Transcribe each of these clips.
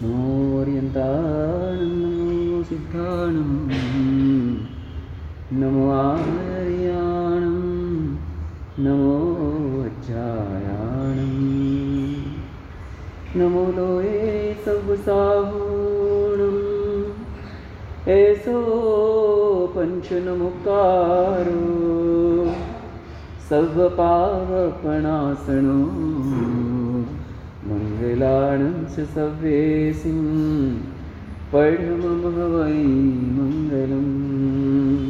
नमोरियंतानं नमो सिद्धानं नमो आर्यानं नमो वज्रायानं नमो लोये सबसाहूणं ऐसो पंचनमुकारो सर्वपावपणासनो मंगलानं च सर्वेसिं परममहवै मंगलम्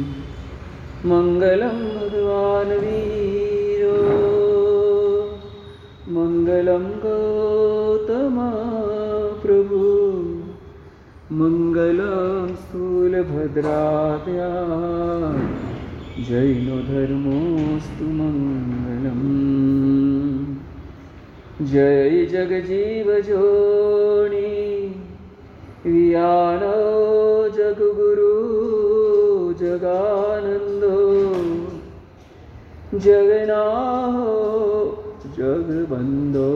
मंगलम् भगवान् वीरो मंगलम् गौतमा प्रभु मंगलम् स्थूलभद्राया जैनो धर्मोऽस्तु मंगलम् जय जगजीवजोनि वियानो जगगुरु जगानंदो जगनाहो जगबंदो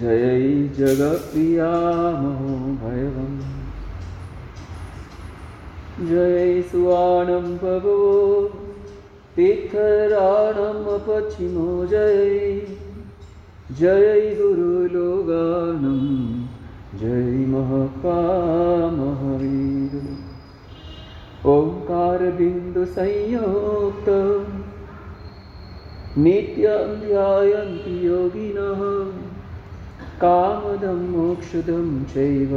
जय जगवियामहो भयवं जय सुवाणं भवो तीर्थराणं पश्चिमो जय जय गुरुलोगानं जय महावीर ओंकार बिंदु संयुक्त नित्यं ध्यायन्ति योगिनः कामदं मोक्षदं चैव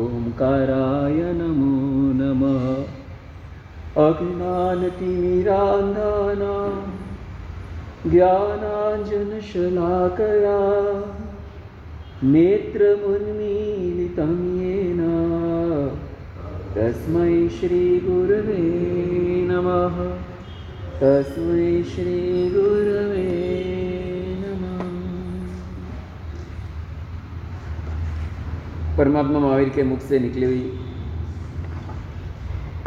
ओंकाराय नमो नमः अज्ञानतिमिरान्धानां ज्ञानाञ्जनशलाकया नेत्रमुन्मीलितं येन तस्मै श्रीगुरवे नमः तस्मै श्रीगुरवे नमः। परमात्मा महावीर के मुख से निकली हुई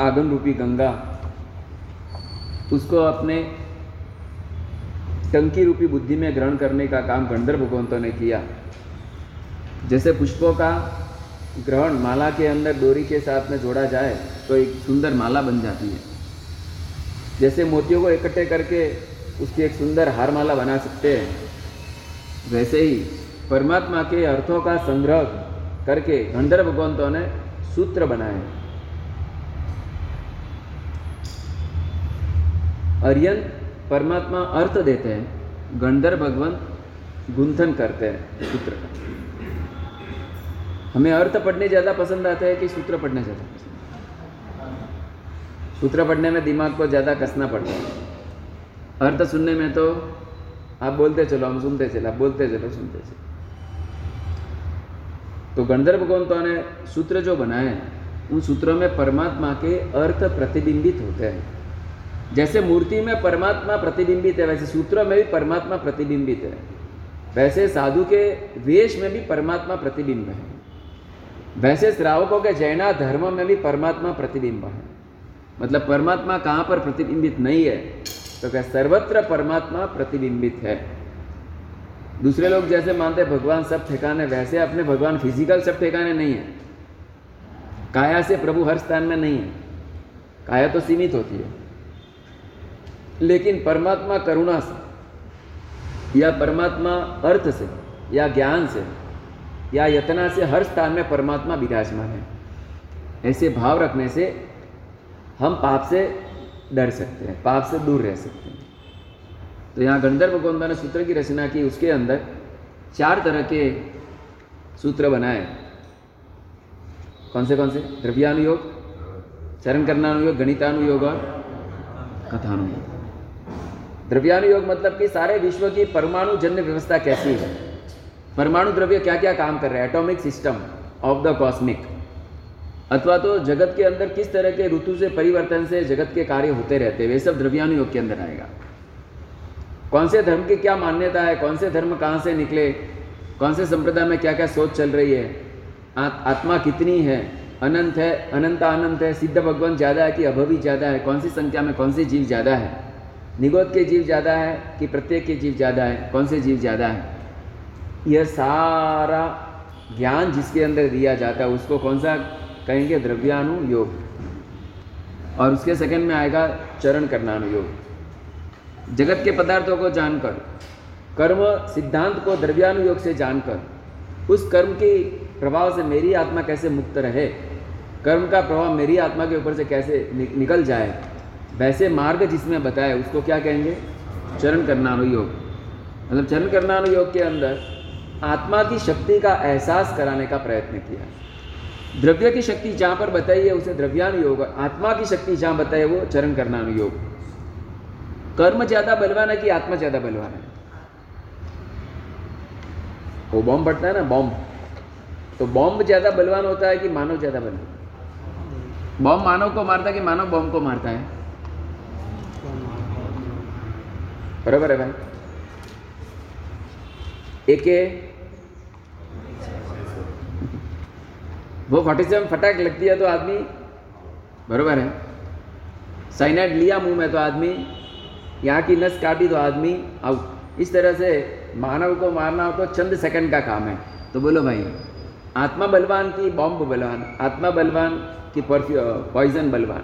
आगम रूपी गंगा उसको अपने टंकी रूपी बुद्धि में ग्रहण करने का काम गंधर्व भगवंतों ने किया। जैसे पुष्पों का ग्रहण माला के अंदर डोरी के साथ में जोड़ा जाए तो एक सुंदर माला बन जाती है, जैसे मोतियों को इकट्ठे करके उसकी एक सुंदर हार माला बना सकते हैं, वैसे ही परमात्मा के अर्थों का संग्रह करके गंधर्व भगवंतों ने सूत्र बनाए। अर्यंत परमात्मा अर्थ देते हैं, गंधर्व भगवंत गुंथन करते हैं सूत्र। हमें अर्थ पढ़ने ज़्यादा पसंद आता है कि सूत्र पढ़ने ज़्यादा पसंद? सूत्र पढ़ने में दिमाग को ज़्यादा कसना पड़ता है, अर्थ सुनने में तो आप बोलते चलो हम सुनते चलो, आप बोलते चलो सुनते चलो। तो गंधर्व भगवंतों ने सूत्र जो बनाए हैं उन सूत्रों में परमात्मा के अर्थ प्रतिबिंबित होते हैं। जैसे मूर्ति में परमात्मा प्रतिबिंबित है वैसे सूत्रों में भी परमात्मा प्रतिबिंबित है, वैसे साधु के वेश में भी परमात्मा प्रतिबिंब है, वैसे श्रावकों के जैना धर्म में भी परमात्मा प्रतिबिंब है। मतलब परमात्मा कहाँ पर प्रतिबिंबित नहीं है तो क्या सर्वत्र परमात्मा प्रतिबिंबित है। दूसरे लोग जैसे मानते भगवान सब ठिकाने, वैसे अपने भगवान फिजिकल सब ठिकाने नहीं है। काया से प्रभु हर स्थान में नहीं है, काया तो सीमित होती है, लेकिन परमात्मा करुणा से या परमात्मा अर्थ से या ज्ञान से या यतना से हर स्थान में परमात्मा विराजमान है। ऐसे भाव रखने से हम पाप से डर सकते हैं, पाप से दूर रह सकते हैं। तो यहाँ गंधर्व भगवंतों ने सूत्र की रचना की, उसके अंदर 4 तरह के सूत्र बनाए। कौन से द्रव्यानुयोग, चरण करणानुयोग, गणितानुयोग और कथानुयोग। द्रव्यानुयोग मतलब कि सारे विश्व की परमाणु जन्य व्यवस्था कैसी है, परमाणु द्रव्य क्या क्या काम कर रहे हैं, atomic system of the cosmic, अथवा तो जगत के अंदर किस तरह के ऋतु से परिवर्तन से जगत के कार्य होते रहते हैं, वे सब द्रव्यानुयोग के अंदर आएगा। कौन से धर्म की क्या मान्यता है, कौन से धर्म कहाँ से निकले, कौन से संप्रदाय में क्या क्या सोच चल रही है, आत्मा कितनी है, अनंत है, अनंत है, सिद्ध भगवान ज़्यादा है कि अभवी ज़्यादा है, कौन सी संख्या में कौन से जीव ज़्यादा है, निगोद के जीव ज़्यादा है कि प्रत्येक के जीव ज़्यादा है, कौन से जीव ज़्यादा है, यह सारा ज्ञान जिसके अंदर दिया जाता है उसको कौन सा कहेंगे द्रव्यानुयोग, और उसके सेकंड में आएगा चरण करनानुयोग। जगत के पदार्थों को जानकर, कर्म सिद्धांत को द्रव्यानुयोग से जानकर, उस कर्म के प्रभाव से मेरी आत्मा कैसे मुक्त रहे, कर्म का प्रभाव मेरी आत्मा के ऊपर से कैसे निकल जाए, वैसे मार्ग जिसमें बताया उसको क्या कहेंगे चरण करनानुयोग। मतलब चरण करनानुयोग के अंदर आत्मा की शक्ति का एहसास कराने का प्रयत्न किया। द्रव्य की शक्ति जहाँ पर बताई है उसे द्रव्यानुयोग, आत्मा की शक्ति जहाँ बताई है वो चरण करनानुयोग। कर्म ज़्यादा बलवान है कि आत्मा ज़्यादा बलवान है? वो बॉम्ब पड़ता है ना, बॉम्ब, तो बॉम्ब ज़्यादा बलवान होता है कि मानव ज़्यादा बलवान? बॉम्ब मानव को मारता है कि मानव बॉम्ब को मारता है? बराबर है भाई। एक वो 47 फटाक लगती है तो आदमी, बराबर है, साइनाइड लिया मुंह में तो आदमी, यहाँ की नस काटी तो आदमी आउट। इस तरह से मानव को मारना हो तो चंद सेकंड का काम है। तो बोलो भाई, आत्मा बलवान की बॉम्ब बलवान? आत्मा बलवान की पॉइजन बलवान?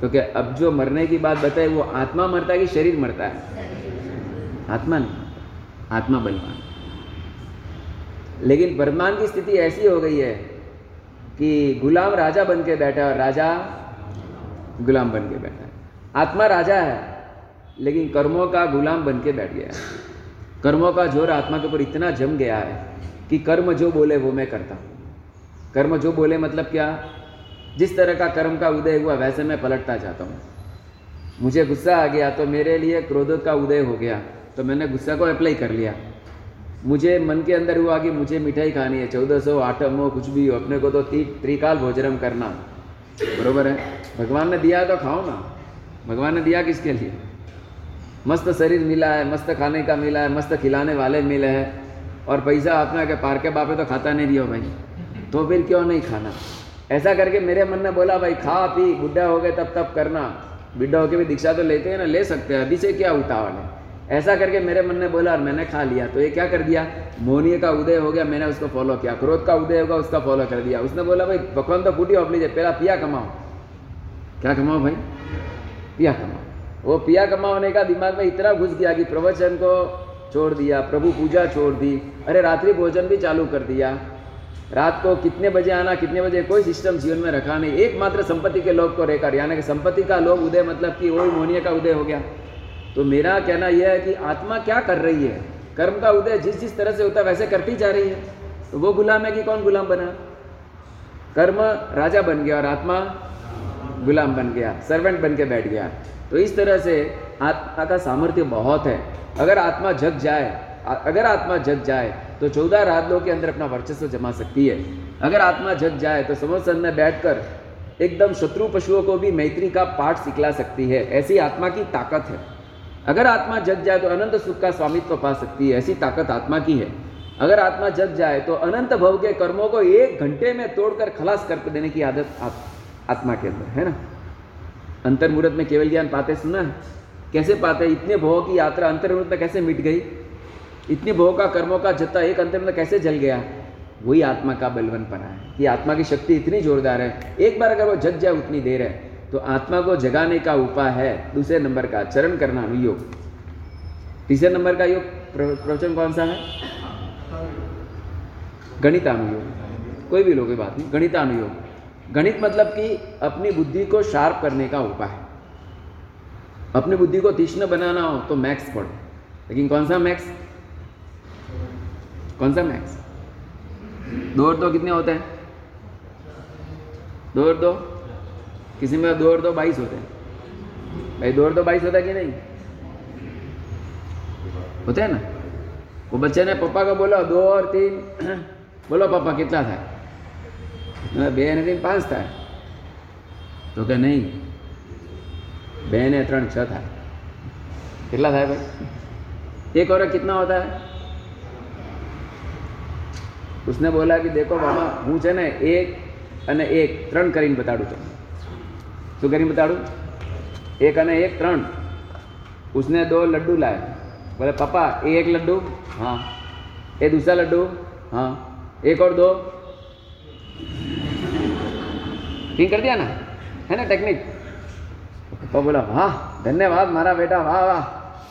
तो क्या अब जो मरने की बात बताए वो आत्मा मरता है कि शरीर मरता है? आत्मा नहीं मरता, आत्मा बलवान। लेकिन वर्तमान की स्थिति ऐसी हो गई है कि गुलाम राजा बन के बैठा है और राजा गुलाम बन के बैठा है। आत्मा राजा है लेकिन कर्मों का गुलाम बन के बैठ गया है। कर्मों का जोर आत्मा के ऊपर इतना जम गया है कि कर्म जो बोले वो मैं करता हूँ। कर्म जो बोले मतलब क्या? जिस तरह का कर्म का उदय हुआ वैसे मैं पलटता जाता हूँ। मुझे गुस्सा आ गया तो मेरे लिए क्रोध का उदय हो गया, तो मैंने गुस्सा को अप्लाई कर लिया। मुझे मन के अंदर हुआ कि मुझे मिठाई खानी है, 1400 आटम हो, कुछ भी हो, अपने को तो त्रिकाल भोजनम करना, बरोबर है। भगवान ने दिया तो खाओ ना। भगवान ने दिया किसके लिए? मस्त शरीर मिला है, मस्त खाने का मिला है, मस्त खिलाने वाले मिले हैं, और पैसा अपना के पार के बापे तो खाता नहीं दियो भाई, तो फिर क्यों नहीं खाना? ऐसा करके मेरे मन ने बोला भाई खा पी, बुढ़ा हो गए तब तब करना, बुढ़ा होके भी दीक्षा तो लेते हैं ना, ले सकते हैं, अभी से क्या उतावल है। ऐसा करके मेरे मन ने बोला और मैंने खा लिया, तो ये क्या कर दिया? मोहनीय का उदय हो गया, मैंने उसको फॉलो किया। क्रोध का उदय होगा, उसका फॉलो कर दिया। उसने बोला भाई भगवान तो फूटी आप लीजिए, पहला पिया कमाओ। क्या कमाओ भाई? पिया कमाओ। वो पिया कमाने का दिमाग में इतना घुस गया कि प्रवचन को छोड़ दिया, प्रभु पूजा छोड़ दी, अरे रात्रि भोजन भी चालू कर दिया। रात को कितने बजे आना, कितने बजे, कोई सिस्टम जीवन में रखा नहीं। एकमात्र संपत्ति के लोग को रेखा, यानी कि संपत्ति का लोग उदय मतलब कि वो मोहनीय का उदय हो गया। तो मेरा कहना यह है कि आत्मा क्या कर रही है? कर्म का उदय जिस जिस तरह से होता है वैसे करती जा रही है। तो वो गुलाम है कि कौन गुलाम बना? कर्म राजा बन गया और आत्मा गुलाम बन गया, सर्वेंट बन के बैठ गया। तो इस तरह से आत्मा का सामर्थ्य बहुत है। अगर आत्मा जग जाए, अगर आत्मा जग जाए तो 14 रातों के अंदर अपना वर्चस्व जमा सकती है। अगर आत्मा जग जाए तो समोसन में बैठकर एकदम शत्रु पशुओं को भी मैत्री का पाठ सिखला सकती है। ऐसी आत्मा की ताकत है। अगर आत्मा जग जाए तो अनंत सुख का स्वामित्व पा सकती है। ऐसी ताकत आत्मा की है। अगर आत्मा जग जाए तो अनंत भव के कर्मों को 1 घंटे में तोड़कर खलास कर देने की आदत आत्मा के अंदर है ना। अंतर्मुहूर्त में केवल ज्ञान पाते, सुना है कैसे पाते? इतने भवों की यात्रा अंतर्मुहूर्त में कैसे मिट गई? इतने भोगों का कर्मों का जत्था एक अंतर में कैसे जल गया? वही आत्मा का बलवनपना है कि आत्मा की शक्ति इतनी जोरदार है। एक बार अगर वो जग जाए उतनी देर है। तो आत्मा को जगाने का उपाय है दूसरे नंबर का चरण करना योग। तीसरे नंबर का योग प्रवचन कौन सा है? गणितानुयोग। कोई भी लोग बात नहीं, गणितानुयोग। गणित मतलब कि अपनी बुद्धि को शार्प करने का उपाय। अपनी बुद्धि को तीक्ष्ण बनाना हो तो मैथ्स पढ़ो, लेकिन कौन सा मैथ्स? कौन सा मैक्स? 2 और 2 कितने होते हैं? 2 और 2 किसी में 2 और 2 22 होते हैं भाई। 2 और 2 22 होता है कि नहीं होते हैं ना? वो बच्चे ने पापा को बोला 2 और 3 बोलो पापा कितना था? 2 ने 3 5 था। तो क्या नहीं, 2 ने 3 6 था। कितना था भाई? 1 और 1 कितना होता है? उसने बोला कि देखो मामा हूँ छे ने 1 અને 1 3 કરીને બતાડું છું। શું કરીને બતાડું? 1 અને 1 3। उसने 2 लड्डू लाए, बोले पापा 1 लड्डू, हाँ ये दूसरा लड्डू, हाँ एक और दो, ठीक कर दिया ना, है ना टेक्निक। तो बोला वाह धन्यवाद मारा बेटा, वाह वाह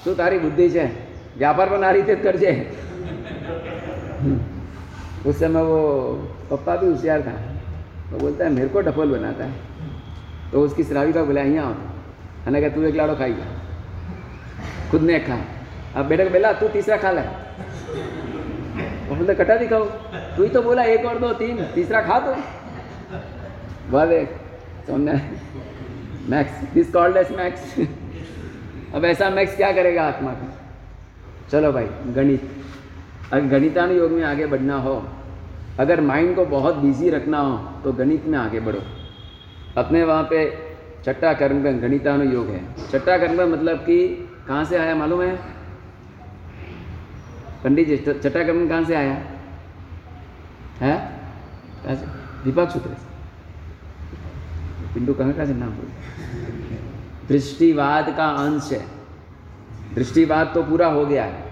तू तारी बुद्धि है, व्यापार पर नारी तेज कर जे। उस समय वो पप्पा भी होशियार था, वो बोलता है मेरे को डफल बनाता है। तो उसकी श्राविका बोला यहाँ आओ, है ना, तू एक लाड़ो खाएगा, खुद ने एक खाया। अब बेटा को बेला तू तीसरा खा ले, वो बोलता कटा दिखाओ, तू ही तो बोला एक और दो तीन, तीसरा खा तो वाह। तो मैक्स दिस कॉल्ड मैक्स। अब ऐसा मैक्स क्या करेगा आत्मा का। चलो भाई गणित, अगर गणितानुयोग में आगे बढ़ना हो, अगर माइंड को बहुत बिजी रखना हो तो गणित में आगे बढ़ो। अपने वहाँ पे छठा कर्म का गणितानुयोग है। छठा कर्म का मतलब कि कहाँ से आया मालूम है पंडित जी? छठा कर्म कहाँ से आया है? विपाक सूत्र से। पिंडू कहाँ से नाम बोले? दृष्टिवाद का अंश है। दृष्टिवाद तो पूरा हो गया है,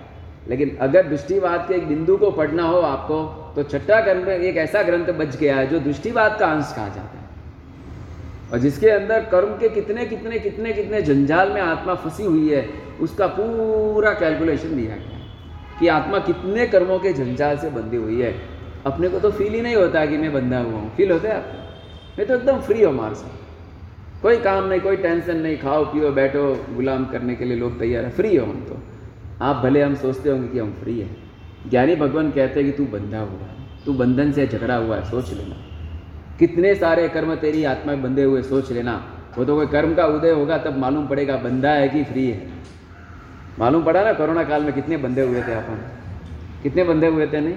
लेकिन अगर दृष्टिवाद के एक बिंदु को पढ़ना हो आपको तो छठा कर्म में एक ऐसा ग्रंथ बच गया है जो दृष्टिवाद का अंश कहा जाता है, और जिसके अंदर कर्म के कितने कितने कितने कितने जंजाल में आत्मा फंसी हुई है उसका पूरा कैलकुलेशन दिया गया है कि आत्मा कितने कर्मों के जंजाल से बंधी हुई है। अपने को तो फील ही नहीं होता कि मैं बंधा हुआ हूँ। फील होता है आपको? मैं तो एकदम फ्री हूँ, हमारे साथ कोई काम नहीं, कोई टेंशन नहीं, खाओ पियो बैठो, गुलाम करने के लिए लोग तैयार हैं, फ्री हो हम तो। आप भले हम सोचते होंगे कि हम फ्री हैं, ज्ञानी भगवान कहते हैं कि तू बंधा हुआ है, तू बंधन से झगड़ा हुआ है, सोच लेना कितने सारे कर्म तेरी आत्मा में बंधे हुए, सोच लेना। वो तो कोई कर्म का उदय होगा तब मालूम पड़ेगा बंधा है कि फ्री है। मालूम पड़ा ना कोरोना काल में कितने बंधे हुए थे अपन, कितने बंधे हुए थे नहीं?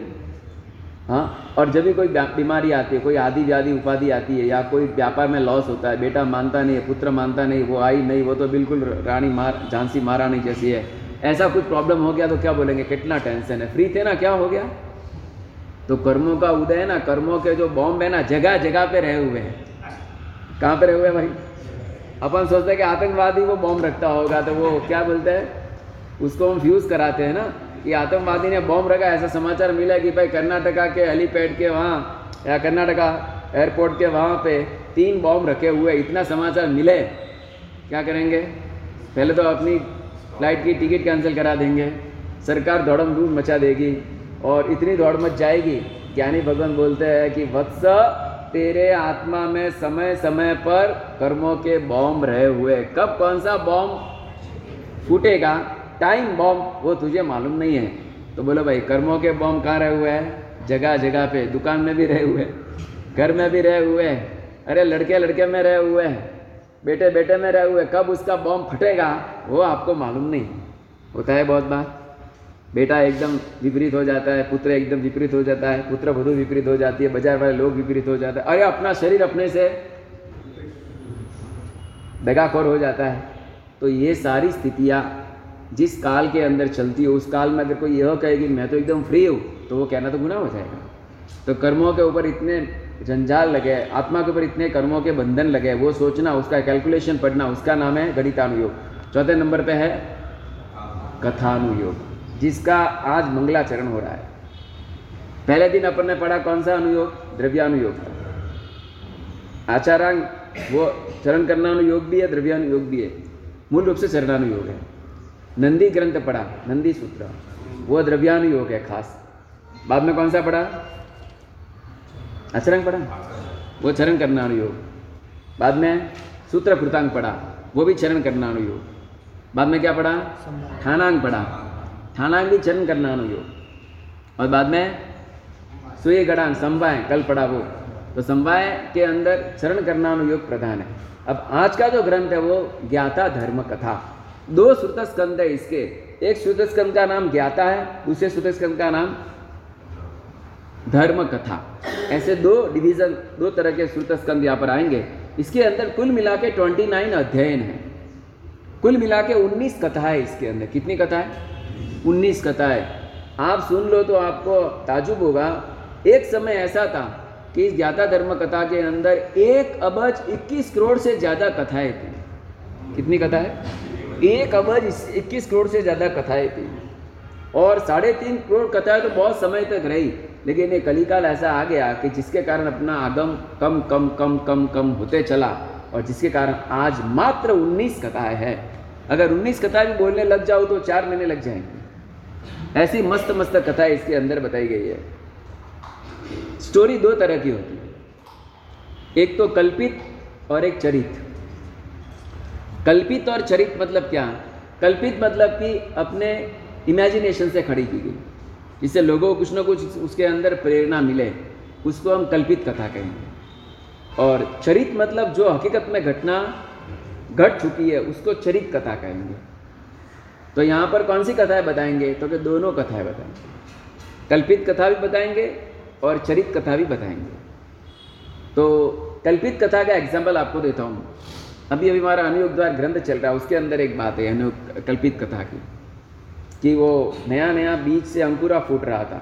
हाँ, और जब भी कोई बीमारी आती है, कोई आदि व्याधि उपाधि आती है, या कोई व्यापार में लॉस होता है, बेटा मानता नहीं है, पुत्र मानता नहीं, वो आई नहीं, वो तो बिल्कुल रानी झांसी महारानी जैसी है, ऐसा कुछ प्रॉब्लम हो गया तो क्या बोलेंगे कितना टेंशन है, फ्री थे ना क्या हो गया। तो कर्मों का उदय है ना, कर्मों के जो बॉम्ब है ना जगह जगह पे रहे हुए हैं। कहाँ पे रहे हुए हैं भाई? अपन सोचते हैं कि आतंकवादी वो बॉम्ब रखता होगा तो वो क्या बोलते हैं उसको हम फ्यूज़ कराते हैं ना, कि आतंकवादी ने बॉम्ब रखा। ऐसा समाचार मिला कि भाई कर्नाटका के हेलीपैड के वहाँ या कर्नाटका एयरपोर्ट के वहाँ पर 3 बॉम्ब रखे हुए, इतना समाचार मिले क्या करेंगे? पहले तो अपनी फ्लाइट की टिकट कैंसिल करा देंगे, सरकार दौड़म धूम मचा देगी, और इतनी दौड़ मच जाएगी। ज्ञानी भगवान बोलते हैं कि वत्स तेरे आत्मा में समय समय पर कर्मों के बॉम्ब रहे हुए, कब कौन सा बॉम्ब फूटेगा, टाइम बॉम्ब वो तुझे मालूम नहीं है। तो बोलो भाई कर्मों के बॉम्ब कहाँ रहे हुए हैं? जगह जगह पे, दुकान में भी रहे हुए, घर में भी रहे हुए, अरे लड़के लड़के में रहे हुए, बेटे बेटे में रहे हुए, कब उसका बॉम्ब फटेगा वो आपको मालूम नहीं होता है। बहुत बार बेटा एकदम विपरीत हो जाता है, पुत्र एकदम विपरीत हो जाता है, पुत्र वधू विपरीत हो जाती है, बाजार वाले लोग विपरीत हो जाते हैं, अरे अपना शरीर अपने से दगाखोर हो जाता है। तो ये सारी स्थितियाँ जिस काल के अंदर चलती हो, उस काल में अगर कोई यह कहे कि मैं तो एकदम फ्री हूँ तो वो कहना तो गुनाह हो जाएगा। तो कर्मों के ऊपर इतने जंजाल लगे, आत्मा के ऊपर इतने कर्मों के बंधन लगे, वो सोचना, उसका कैलकुलेशन पढ़ना, उसका नाम है गणितानुयोग। चौथे नंबर पे है कथानुयोग, जिसका आज मंगलाचरण हो रहा है। पहले दिन अपन ने पढ़ा कौन सा अनुयोग? द्रव्यानुयोग का। आचारांग वो चरण करना अनुयोग भी है, द्रव्यानुयोग भी है, मूल रूप से चरणानुयोग है। नंदी ग्रंथ पढ़ा, नंदी सूत्र, वो द्रव्यानुयोग है खास। बाद में कौन सा पढ़ा? आचरण पढ़ा, वो चरण करना अनुयोग। बाद में सूत्र कृतांग पढ़ा, वो भी चरण करना अनुयोग। बाद में क्या पढ़ा? ठाणांग पढ़ा, ठाणांग भी चरण करना अनुयोग। और बाद में सुई गणांग संवाय कल पढ़ा वो, तो संवाय के अंदर चरण करना अनुयोग प्रधान है। अब आज का जो ग्रंथ है वो ज्ञाता धर्म कथा, 2 श्रुत स्कंद है इसके। एक श्रुत स्कंद का नाम ज्ञाता है, दूसरे श्रुत स्कंद का नाम धर्म कथा। ऐसे 2 डिवीज़न, 2 तरह के श्रुत स्कंद यहाँ पर आएंगे। इसके अंदर कुल मिला के 29 अध्यायन है, कुल मिला के 19 कथाएं इसके अंदर। कितनी कथाएं? 19 कथाएं। आप सुन लो तो आपको ताजुब होगा। एक समय ऐसा था कि इस ज्ञाता धर्म कथा के अंदर 1,21 करोड़ से ज़्यादा कथाएं थी। कितनी कथाएं? 1,21 करोड़ से ज़्यादा कथाएं थी। और 3.5 करोड़ कथा तो बहुत समय तक रही, लेकिन ये कलिकाल ऐसा आ गया कि जिसके कारण अपना आगम कम कम कम कम कम होते चला और जिसके कारण आज मात्र 19 कथाएं हैं। अगर 19 कथाएं भी बोलने लग जाओ तो 4 महीने लग जाएंगे। ऐसी मस्त मस्त कथाएं इसके अंदर बताई गई है। स्टोरी 2 तरह की होती है, एक तो कल्पित और एक चरित। कल्पित और चरित मतलब क्या? कल्पित मतलब कि अपने इमेजिनेशन से खड़ी की गई, जिससे लोगों को कुछ ना कुछ उसके अंदर प्रेरणा मिले, उसको हम कल्पित कथा कहेंगे। और चरित मतलब जो हकीकत में घटना घट चुकी है उसको चरित कथा कहेंगे। तो यहाँ पर कौन सी कथाएं बताएंगे? तो कि दोनों कथाएं बताएंगे, कल्पित कथा भी बताएंगे और चरित कथा भी बताएंगे। तो कल्पित कथा का एग्जाम्पल आपको देता हूँ। अभी हमारा अनुयोग द्वार ग्रंथ चल रहा है, उसके अंदर एक बात है अनुयोग कल्पित कथा की, कि वो नया नया बीज से अंकुरा फूट रहा था,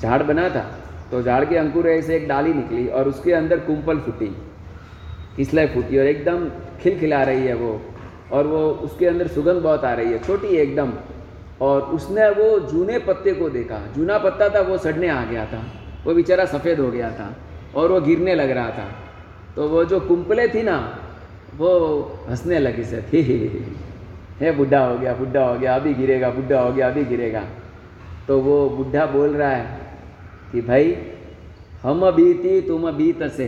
झाड़ बना था, तो झाड़ के अंकुर से एक डाली निकली और उसके अंदर कुंपल फूटी, किसले फूटी और एकदम खिलखिला रही है वो, और वो उसके अंदर सुगंध बहुत आ रही है, छोटी है एकदम। और उसने वो जूने पत्ते को देखा, जूना पत्ता था वो सड़ने आ गया था, वो बेचारा सफ़ेद हो गया था और वो गिरने लग रहा था। तो वो जो कुंपले थी ना वो हंसने लगी, से थी हे बुढ़ा हो गया, बुढ़ा हो गया, अभी गिरेगा, बुढ़ा हो गया, अभी गिरेगा। तो वो बुढ़ा बोल रहा है कि भाई हम बीती तुम बीत से,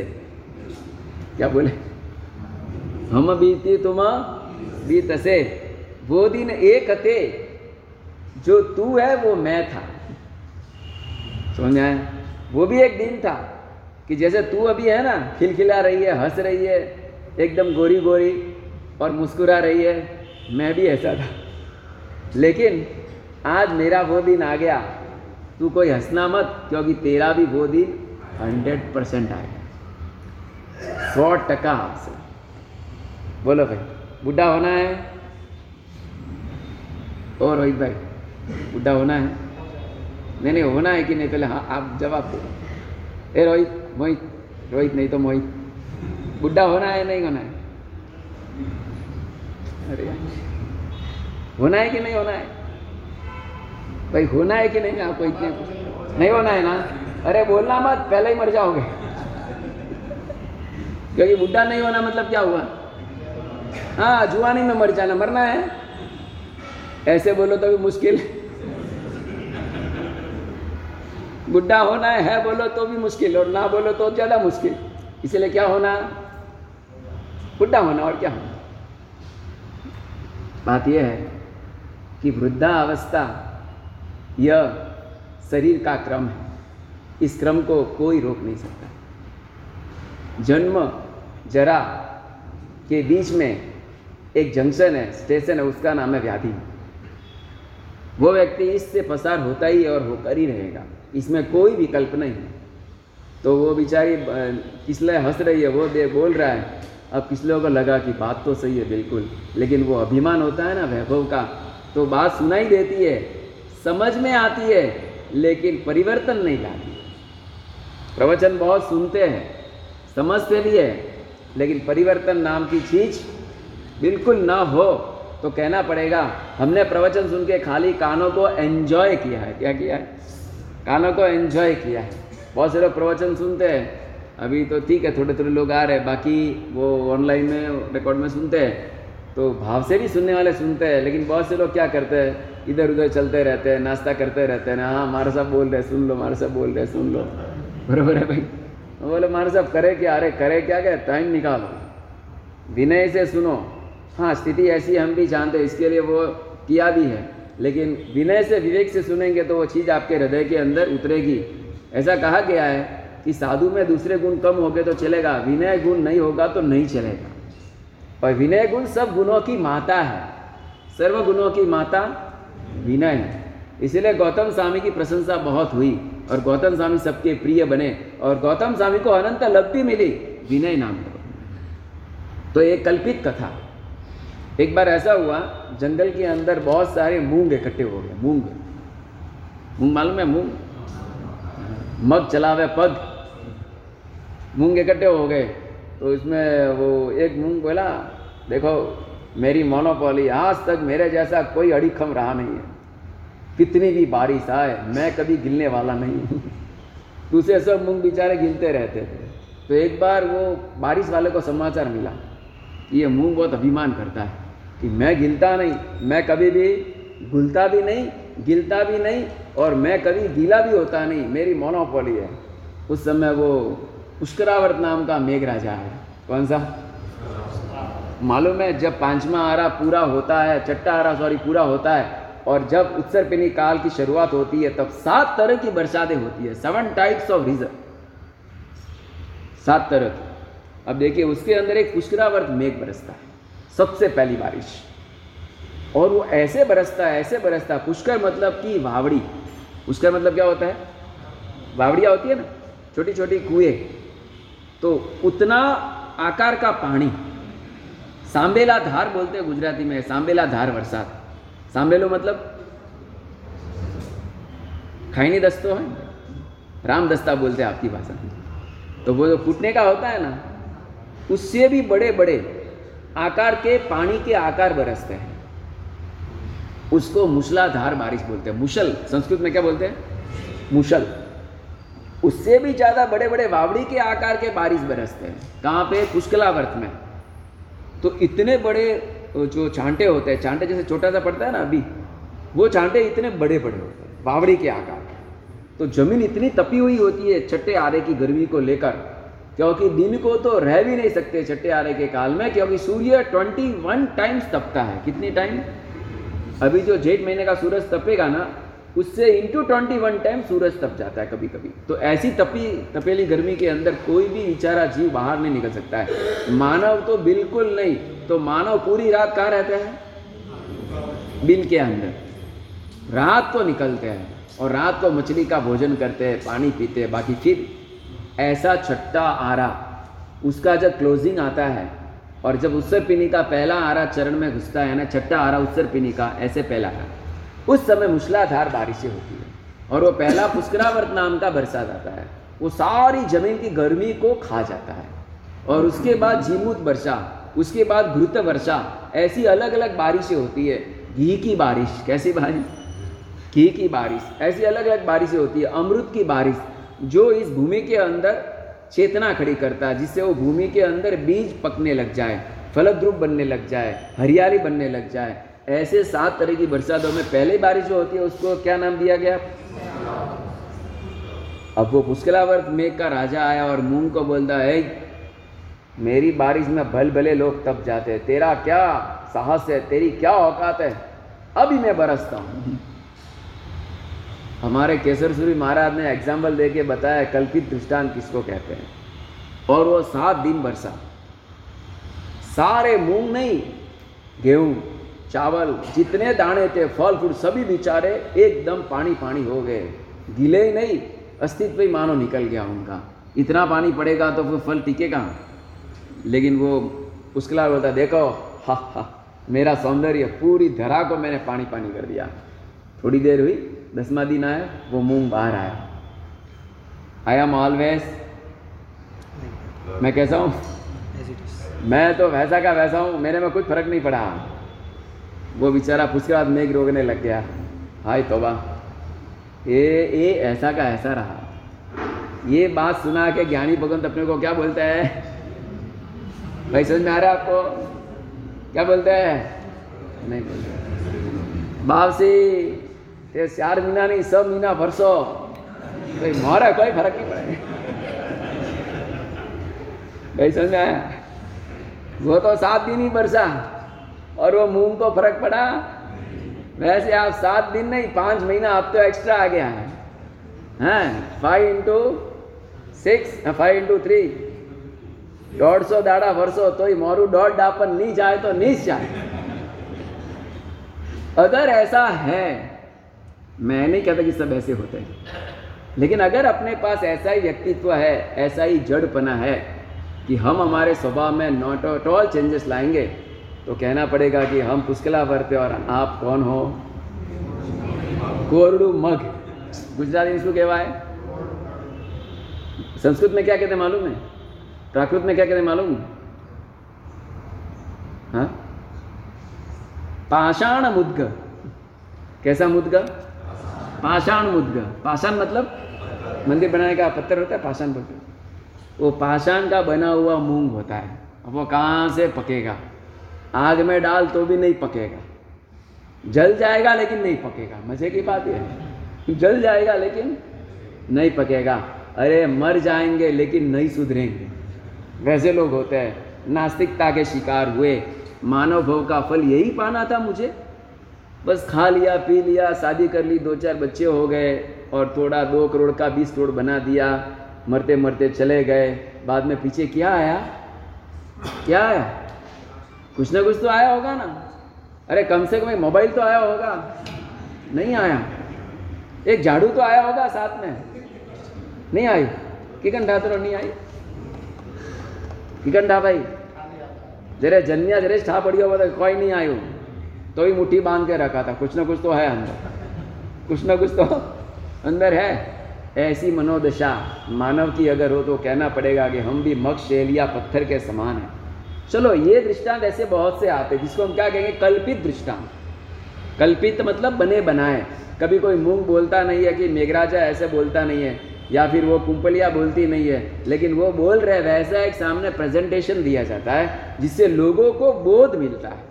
क्या बोले, हम बीती तुम बीत से, वो दिन एक थे जो तू है वो मैं था। समझ आए? वो भी एक दिन था कि जैसे तू अभी है ना, खिलखिला रही है, हंस रही है, एकदम गोरी गोरी और मुस्कुरा रही है, मैं भी ऐसा था, लेकिन आज मेरा वो दिन आ गया, तू कोई हंसना मत क्योंकि तेरा भी वो दिन 100% आएगा, 100% आपसे। बोलो भाई, बुढ़ा होना है? और रोहित भाई बुढ़ा होना है? नहीं, होना है कि नहीं पहले? हाँ, आप जवाब दो। ए रोहित, मोहित, रोहित नहीं तो मोहित, बुढ़ा होना है नहीं होना है? अरे होना है कि नहीं होना है भाई? होना है कि नहीं? आपको इतने नहीं होना है ना? अरे बोलना मत, पहले ही मर जाओगे क्योंकि बुढ़ा नहीं होना मतलब क्या हुआ? हाँ, जुआनी में मर जाना, मरना है ऐसे बोलो तो भी मुश्किल, बुढ़ा होना है बोलो तो भी मुश्किल और ना बोलो तो ज़्यादा मुश्किल। इसलिए क्या होना? बुढ़ा होना। और क्या होना? बात यह है कि वृद्धावस्था यह शरीर का क्रम है, इस क्रम को कोई रोक नहीं सकता। जन्म जरा के बीच में एक जंक्शन है, स्टेशन है, उसका नाम है व्याधि। वो व्यक्ति इससे पसार होता ही और होकर ही रहेगा, इसमें कोई विकल्प नहीं है। तो वो बेचारी किसले हंस रही है, वो बोल रहा है, अब किसले को लगा कि बात तो सही है बिल्कुल, लेकिन वो अभिमान होता है ना वैभव का, तो बात सुनाई देती है, समझ में आती है, लेकिन परिवर्तन नहीं लाती। प्रवचन बहुत सुनते हैं, समझते भी है, लेकिन परिवर्तन नाम की चीज़ बिल्कुल ना हो तो कहना पड़ेगा हमने प्रवचन सुन के खाली कानों को एंजॉय किया है। क्या किया है? कानों को एंजॉय किया है। बहुत से लोग प्रवचन सुनते हैं, अभी तो ठीक है, थोड़े थोड़े लोग आ रहे हैं, बाकी वो ऑनलाइन में रिकॉर्ड में सुनते हैं, तो भाव से भी सुनने वाले सुनते हैं, लेकिन बहुत से लोग क्या करते हैं, इधर उधर चलते रहते हैं, नाश्ता करते रहते हैं ना, हाँ हमारे साहब बोल रहे सुन लो, हमारे साहब बोल रहे सुन लो, बराबर है भाई। बोले हमारे साहब करे क्या? अरे करे क्या? क्या टाइम निकालो, विनय से सुनो। हाँ, स्थिति ऐसी हम भी जानते हैं, इसके लिए वो किया भी है, लेकिन विनय से विवेक से सुनेंगे तो वो चीज़ आपके हृदय के अंदर उतरेगी। ऐसा कहा गया है कि साधु में दूसरे गुण कम हो गए तो चलेगा, विनय गुण नहीं होगा तो नहीं चलेगा। और विनय गुण सब गुणों की माता है, सर्व गुणों की माता विनय है। इसलिए गौतम स्वामी की प्रशंसा बहुत हुई और गौतम स्वामी सबके प्रिय बने और गौतम स्वामी को अनंत लब्धि मिली, विनय नाम। तो एक कल्पित कथा। एक बार ऐसा हुआ, जंगल के अंदर बहुत सारे मूंग इकट्ठे हो गए। मूंग मालूम है? मूंग मग चलावे पग। मूंग इकट्ठे हो गए तो इसमें वो एक मूंग बोला, देखो मेरी मोनोपोली, आज तक मेरे जैसा कोई अड़ीखम रहा नहीं है, कितनी भी बारिश आए मैं कभी गिलने वाला नहीं। दूसरे सब मूंग बेचारे गिलते रहते थे। तो एक बार वो बारिश वाले को समाचार मिला कि ये मूंग बहुत अभिमान करता है कि मैं गिलता नहीं, मैं कभी भी घुलता भी नहीं, गिलता भी नहीं और मैं कभी गीला भी होता नहीं, मेरी मोनोपोली है। उस समय वो पुष्करावर्त नाम का मेघराजा है। कौन सा मालूम है? जब पांचवा आरा पूरा होता है, छठा आरा पूरा होता है और जब उत्सर्पिणी काल की शुरुआत होती है तब 7 तरह की बरसातें होती है। 7 टाइप्स ऑफ रीजन, 7 तरह की। अब देखिए उसके अंदर एक पुष्करावर्त मेघ बरसता है, सबसे पहली बारिश, और वो ऐसे बरसता है, ऐसे बरसता है। पुष्कर मतलब कि वावड़ी। पुष्कर मतलब क्या होता है? वावड़ियाँ होती है ना, छोटी छोटी कुएँ। तो उतना आकार का पानी, सांबेला धार बोलते हैं गुजराती में, सांबेला धार बरसात। सांबेलो मतलब खैनी दस्तो है, राम दस्ता बोलते हैं आपकी भाषा में। तो वो जो फूटने का होता है ना, उससे भी बड़े बड़े आकार के पानी के आकार बरसते हैं। उसको मूसलाधार बारिश बोलते हैं। मुशल संस्कृत में क्या बोलते हैं? मुशल। उससे भी ज़्यादा बड़े बड़े वावड़ी के आकार के बारिश बरसते हैं। कहाँ पे? पुष्कलावर्त में। तो इतने बड़े जो छांटे होते हैं, छांटे जैसे छोटा सा पड़ता है ना अभी, वो छांटे इतने बड़े बड़े होते हैं, वावड़ी के आकार। तो जमीन इतनी तपी हुई होती है छठे आरे की गर्मी को लेकर, क्योंकि दिन को तो रह भी नहीं सकते छठे आरे के काल में, क्योंकि सूर्य 21 टाइम्स तपता है। कितनी टाइम? अभी जो जेठ महीने का सूरज तपेगा ना, उससे इंटू 21 टाइम सूरज तप जाता है कभी कभी। तो ऐसी तपेली गर्मी के अंदर कोई भी बेचारा जीव बाहर नहीं निकल सकता है, मानव तो बिल्कुल नहीं। तो मानव पूरी रात कहाँ रहता है? बिल के अंदर। रात को निकलते हैं और रात को मछली का भोजन करते हैं, पानी पीते हैं। बाकी फिर ऐसा छठा आरा, उसका जब क्लोजिंग आता है और जब उत्सर्पिणी का पहला आरा चरण में घुसता है ना, छठा आरा उत्सर्पिणी का ऐसे पहला है, उस समय मूसलाधार बारिशें होती है और वो पहला पुष्करावर्त नाम का बरसात आता है। वो सारी जमीन की गर्मी को खा जाता है और उसके बाद जीमूत वर्षा, उसके बाद घृत वर्षा, ऐसी अलग अलग बारिशें होती है। घी की बारिश, कैसी बारिश? घी की बारिश, ऐसी अलग अलग बारिशें होती है। अमृत की बारिश, जो इस भूमि के अंदर चेतना खड़ी करता है, जिससे वो भूमि के अंदर बीज पकने लग जाए, फलद्रूप बनने लग जाए, हरियाली बनने लग जाए। ऐसे 7 तरह की बरसातों में पहली बारिश जो होती है उसको क्या नाम दिया गया? अब वो पुष्कलावर्त मेघ का राजा आया और मूंग को बोलता है, मेरी बारिश में भल भले लोग तप जाते हैं, तेरा क्या साहस है, तेरी क्या औकात है, अभी मैं बरसता हूँ। हमारे केसरसूरी महाराज ने एग्जाम्पल दे के बताया कल्पित दृष्टांत किसको कहते हैं। और वो 7 दिन बरसा, सारे मूंग नहीं, गेहूँ, चावल, जितने दाने थे, फल फूल, सभी बेचारे एकदम पानी पानी हो गए, गीले ही नहीं, अस्तित्व ही मानो निकल गया उनका। इतना पानी पड़ेगा तो फिर फल टिकेगा। लेकिन वो पुष्कला बोलता, देखो हा हा, मेरा सौंदर्य, पूरी धरा को मैंने पानी पानी कर दिया। थोड़ी देर हुई, 10वां दिन आया, वो मूंग बाहर आया। आई एम ऑलवेज, मैं कैसा हूँ? मैं तो वैसा का वैसा हूँ, मेरे में कुछ फर्क नहीं पड़ा। वो बेचारा पुष्करावर्त मेघ रोकने लग गया। हाय तौबा, ये ऐसा का ऐसा रहा। ये बात सुना के ज्ञानी भगवंत अपने को क्या बोलता है? भाई समझ में आ रहा है आपको? क्या बोलता है? नहीं बोलता बापसी, ये 4 महीना नहीं, सब महीना भरसो, भाई मारा कोई फर्क नहीं पड़ेगा। भाई समझ में आया? वो तो 7 दिन ही बरसा और वो मूंग को फर्क पड़ा। वैसे आप 7 दिन नहीं, 5 महीना आप तो एक्स्ट्रा आ गया है। हाँ, 5 × 6, 5 × 3, 150 दाड़ा वर्षो तो ही मोरू डॉट डापर नहीं जाए तो नीच जाए। अगर ऐसा है, मैं नहीं कहता कि सब ऐसे होते हैं, लेकिन अगर अपने पास ऐसा ही व्यक्तित्व है, ऐसा ही जड़पना है कि हम हमारे स्वभाव में नॉट एट ऑल चेंजेस लाएंगे, तो कहना पड़ेगा कि हम पुष्कलावर्त और आप कौन हो? कोरडू मग। गुजराती में इसको कहवाए, संस्कृत में क्या कहते मालूम है? प्राकृत में क्या कहते मालूम? हाँ, पाषाण मुद्ग। कैसा मुद्ग? पाषाण मुद्गा, पाषाण मतलब मंदिर बनाने का पत्थर होता है पाषाण पत्थर, वो पाषाण का बना हुआ मूंग होता है। अब वो कहाँ से पकेगा, आग में डाल तो भी नहीं पकेगा, जल जाएगा लेकिन नहीं पकेगा। मजे की बात यह है, जल जाएगा लेकिन नहीं पकेगा। अरे मर जाएंगे लेकिन नहीं सुधरेंगे, वैसे लोग होते हैं, नास्तिकता के शिकार हुए। मानव भव का फल यही पाना था मुझे, बस खा लिया पी लिया, शादी कर ली, दो चार बच्चे हो गए और थोड़ा 2 करोड़ का 20 करोड़ बना दिया, मरते मरते चले गए। बाद में पीछे क्या आया, कुछ ना कुछ तो आया होगा ना। अरे कम से कम एक मोबाइल तो आया होगा, नहीं आया। एक झाड़ू तो आया होगा साथ में, नहीं आई। किकन ढातरो नहीं आई, किकन ढा भाई जरे जन्या जरे ठा पड़ियो बोले कोई नहीं आयो, तो ही मुट्ठी बांध के रखा था। कुछ ना कुछ तो है अंदर, कुछ ना कुछ तो अंदर है। ऐसी मनोदशा मानव की अगर हो तो कहना पड़ेगा कि हम भी मक्ष शेलिया पत्थर के समान हैं। चलो ये दृष्टांत ऐसे बहुत से आते हैं, जिसको हम क्या कहेंगे, कल्पित दृष्टांत। कल्पित मतलब बने बनाए। कभी कोई मूंग बोलता नहीं है कि मेघराजा ऐसे बोलता नहीं है, या फिर वो कुंपलिया बोलती नहीं है, लेकिन वो बोल रहे वैसा एक सामने प्रेजेंटेशन दिया जाता है, जिससे लोगों को बोध मिलता है,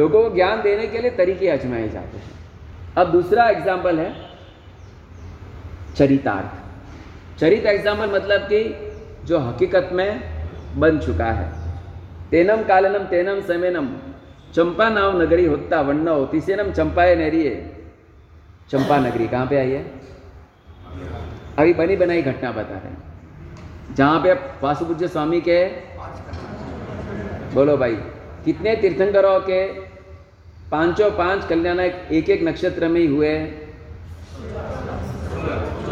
लोगों को ज्ञान देने के लिए तरीके आजमाए जाते हैं। अब दूसरा एग्जाम्पल है चरितार्थ। चरित एग्जाम्पल मतलब कि जो हकीकत में बन चुका है। तेनम कालनम तेनम समेनम चंपा नाव नगरी होता वन्ना होती सेनम चंपाए नेरिए। चंपा नगरी कहाँ पे आई है, अभी बनी बनाई घटना बता रहे हैं, जहाँ पे वासुपूज्य स्वामी के, बोलो भाई, कितने तीर्थंकरों के 5 कल्याण एक नक्षत्र में ही हुए,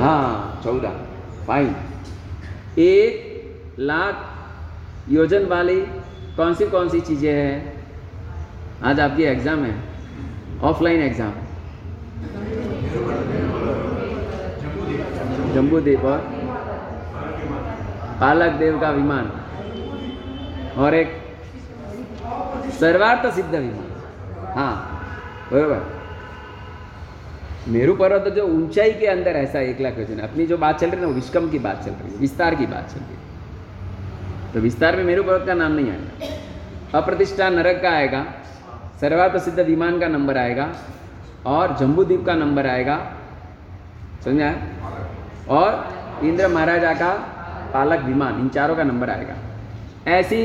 हाँ 14 फाइन। 1 लाख योजन वाली कौन सी चीज़ें हैं। आज आपकी एग्ज़ाम है, ऑफलाइन एग्ज़ाम है। जम्बूद्वीप और पालक देव का विमान और एक सर्वार्थ सिद्ध विमान, हाँ बरोबर। मेरू पर्वत जो ऊंचाई के अंदर ऐसा 1 लाख योजन, अपनी जो बात चल रही है ना, विश्वकम की बात चल रही है, विस्तार की बात चल रही है, तो विस्तार में मेरू पर्वत का नाम नहीं आएगा। अप्रतिष्ठा नरक का आएगा, सर्वार्थ सिद्ध विमान का नंबर आएगा और जम्बूद्वीप का नंबर आएगा, समझा, और इंद्र महाराजा का पालक विमान, इन चारों का नंबर आएगा। ऐसी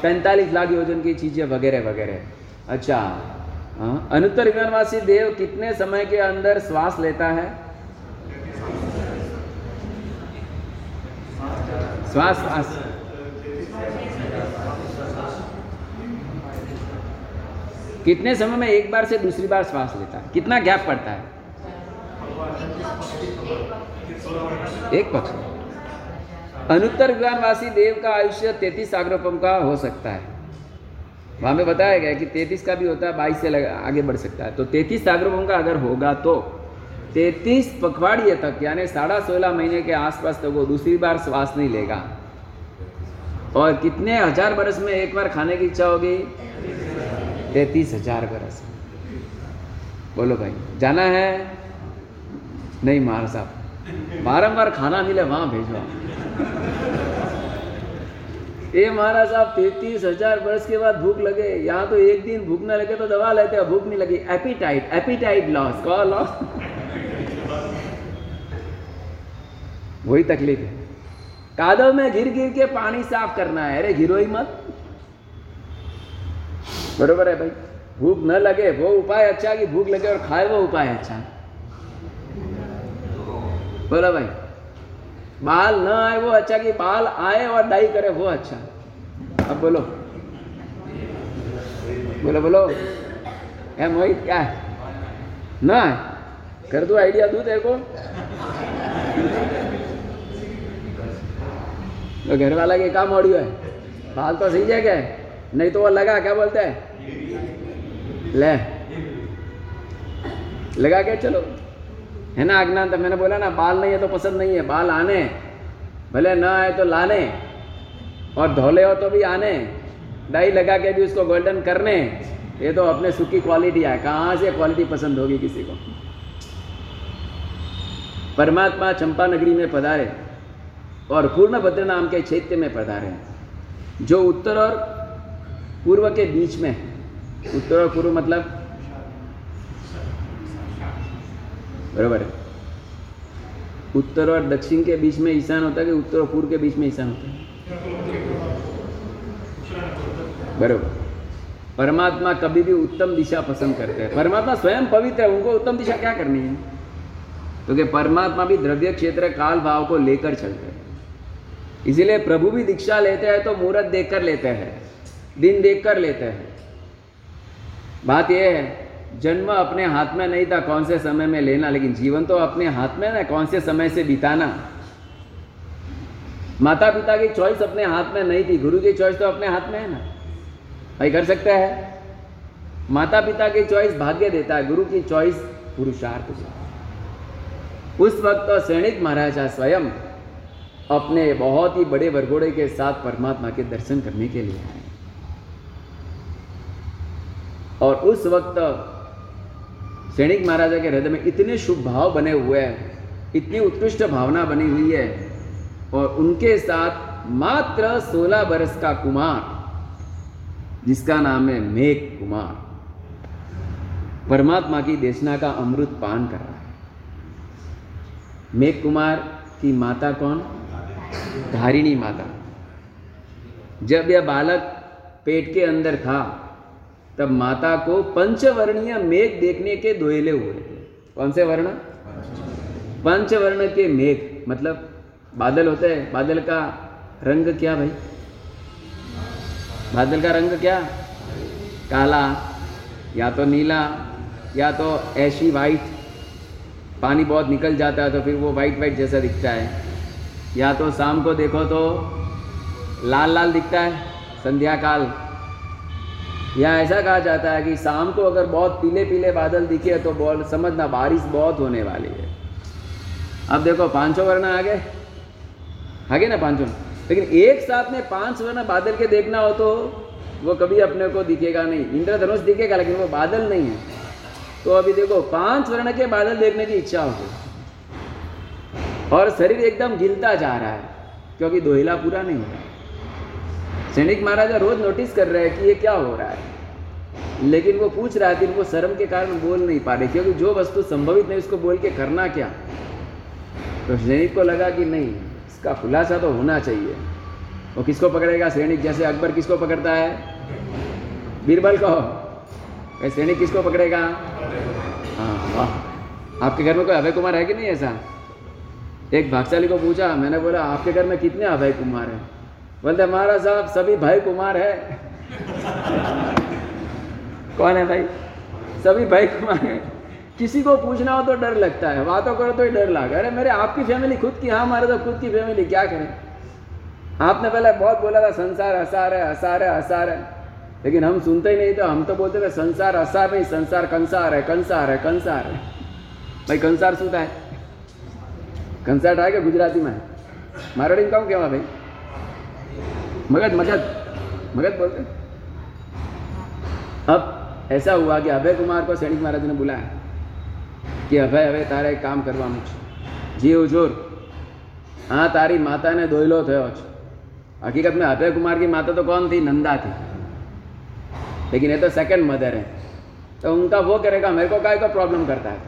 45 लाख योजन की चीज़ें वगैरह वगैरह। अच्छा, अनुत्तर विमानवासी देव कितने समय के अंदर श्वास लेता है, श्वास 1 समय में 1 बार से दूसरी बार श्वास लेता है, कितना गैप पड़ता है, 1 पक्ष। अनुत्तर विमानवासी देव का आयुष्य 33 सागरोपम का हो सकता है। वहाँ पे बताया गया कि 33 का भी होता है, 22 से आगे बढ़ सकता है। तो 33 सागरोपम का अगर होगा तो 33 पखवाड़िए तक, यानी 16.5 महीने के आसपास तक वो दूसरी बार श्वास नहीं लेगा। और कितने हजार बरस में 1 बार खाने की इच्छा होगी, 33,000 बरस। बोलो भाई, जाना है नहीं महाराज साहब, बारम्बार खाना मिले वहाँ भेजो। ये महाराज साहब 33,000 बरस के बाद भूख लगे, यहाँ तो 1 दिन भूख ना लगे तो दवा लेते हैं, भूख नहीं लगी, एपिटाइट लॉस, कॉल लॉस, वही तकलीफ है। कादव में घिर घिर के पानी साफ करना है, अरे घिरो ही मत, बरोबर है भाई। भूख न लगे वो उपाय अच्छा, कि भूख लगे और खाए वो उपाय अच्छा, बोलो भाई। बाल ना आए वो अच्छा, कि बाल आए और डाई करे वो अच्छा। अब बोलो ए मोहित, क्या है ना कर दू, आइडिया दू तेरे को। तो घर वाला के काम ऑडियो है, बाल तो सही जगह है, नहीं तो वो लगा, क्या बोलते हैं, ले लगा के चलो, है ना अज्ञान। मैंने बोला ना, बाल नहीं है तो पसंद नहीं है, बाल आने, भले ना आए तो लाने, और धोले हो तो भी आने, डाई लगा के भी उसको गोल्डन करने, ये तो अपने सुख की क्वालिटी है, कहाँ से क्वालिटी पसंद होगी किसी को। परमात्मा चंपानगरी में पधारे और पूर्णभद्र नाम के क्षेत्र में पधारे, जो उत्तर और पूर्व के बीच में है। उत्तर और पूर्व मतलब बराबर है, उत्तर और दक्षिण के बीच में ईशान होता है कि उत्तर और पूर्व के बीच में ईशान होता है? बराबर। परमात्मा कभी भी उत्तम दिशा पसंद करते हैं, परमात्मा स्वयं पवित्र है, उनको उत्तम दिशा क्या करनी है? तो कि परमात्मा भी द्रव्य क्षेत्र काल भाव को लेकर चलते हैं, इसीलिए प्रभु भी दीक्षा लेते हैं तो मुहूर्त देख कर लेते हैं, दिन देख कर लेते हैं। बात यह है, जन्म अपने हाथ में नहीं था कौन से समय में लेना, लेकिन जीवन तो अपने हाथ में ना, कौन से समय से बिताना। माता पिता की चॉइस अपने हाथ में नहीं थी, गुरु की चॉइस तो अपने हाथ में है ना भाई, कर सकता है। माता पिता की चॉइस भाग्य देता है, गुरु की चॉइस पुरुषार्थ देता है। उस वक्त तो सैनिक महाराजा स्वयं अपने बहुत ही बड़े वरघोड़े के साथ परमात्मा के दर्शन करने के लिए आए, और उस वक्त सैनिक महाराजा के हृदय में इतने शुभ भाव बने हुए हैं, इतनी उत्कृष्ट भावना बनी हुई है, और उनके साथ मात्र 16 बरस का कुमार, जिसका नाम है मेघ कुमार, परमात्मा की देशना का अमृत पान कर रहा है। मेघ कुमार की माता कौन? धारिणी माता। जब यह बालक पेट के अंदर था तब माता को पंचवर्णीय मेघ देखने के दोहले हुए थे। कौन से वर्ण? पंचवर्ण के मेघ मतलब बादल होते हैं। बादल का रंग क्या भाई? बादल का रंग क्या? काला या तो नीला या तो ऐसी वाइट, पानी बहुत निकल जाता है तो फिर वो वाइट वाइट जैसा दिखता है, या तो शाम को देखो तो लाल लाल दिखता है संध्या काल, या ऐसा कहा जाता है कि शाम को अगर बहुत पीले पीले बादल दिखे तो बोल समझना बारिश बहुत होने वाली है। अब देखो पांचों वर्ण आ गए ना पांचों, लेकिन एक साथ में पांच वर्ण बादल के देखना हो तो वो कभी अपने को दिखेगा नहीं। इंद्रधनुष दिखेगा लेकिन वो बादल नहीं है। तो अभी देखो पांच वर्ण के बादल देखने की इच्छा होगी और शरीर एकदम गिलता जा रहा है क्योंकि दोहिला पूरा नहीं हो रहा। सैनिक महाराजा रोज नोटिस कर रहे हैं कि ये क्या हो रहा है, लेकिन वो पूछ रहा है, वो शर्म के कारण बोल नहीं पा रहे, क्योंकि जो वस्तु संभवित नहीं उसको बोल के करना क्या। तो सैनिक को लगा कि नहीं, इसका खुलासा तो होना चाहिए। वो किसको पकड़ेगा? सैनिक। जैसे अकबर किसको पकड़ता है? बीरबल को। सैनिक किसको पकड़ेगा? हाँ वाह, आपके घर में कोई अभय कुमार है कि नहीं? ऐसा एक भागशाली को पूछा, मैंने बोला आपके घर में कितने अभय कुमार हैं? बोलते महाराज साहब सभी भाई कुमार है। कौन है भाई? सभी भाई कुमार है। किसी को पूछना हो तो डर लगता है, बातों करो तो ही डर लगा। अरे मेरे आपकी फैमिली खुद की, हाँ हमारे तो खुद की फैमिली, क्या करें। आपने पहले बहुत बोला था संसार असार है, असार है, असार है, लेकिन हम सुनते ही नहीं। तो हम तो बोलते थे संसार असार नहीं, संसार कंसार है, कंसार है, कंसार है। भाई कंसार सुनता है? कंसार है क्या गुजराती में? मारवाड़ी में कहूँ क्या भाई? मगध, मगध, मगध बोलते। अब ऐसा हुआ कि अभय कुमार को सैनिक महाराज ने बुलाया कि अभय अभय तारे एक काम करवा मुझे। जी हुजूर। हाँ तारी माता ने दोहिलो थयो छे। हकीकत में अभय कुमार की माता तो कौन थी? नंदा थी, लेकिन ये तो सेकंड मदर है, तो उनका वो करेगा, मेरे को काय को प्रॉब्लम करता है।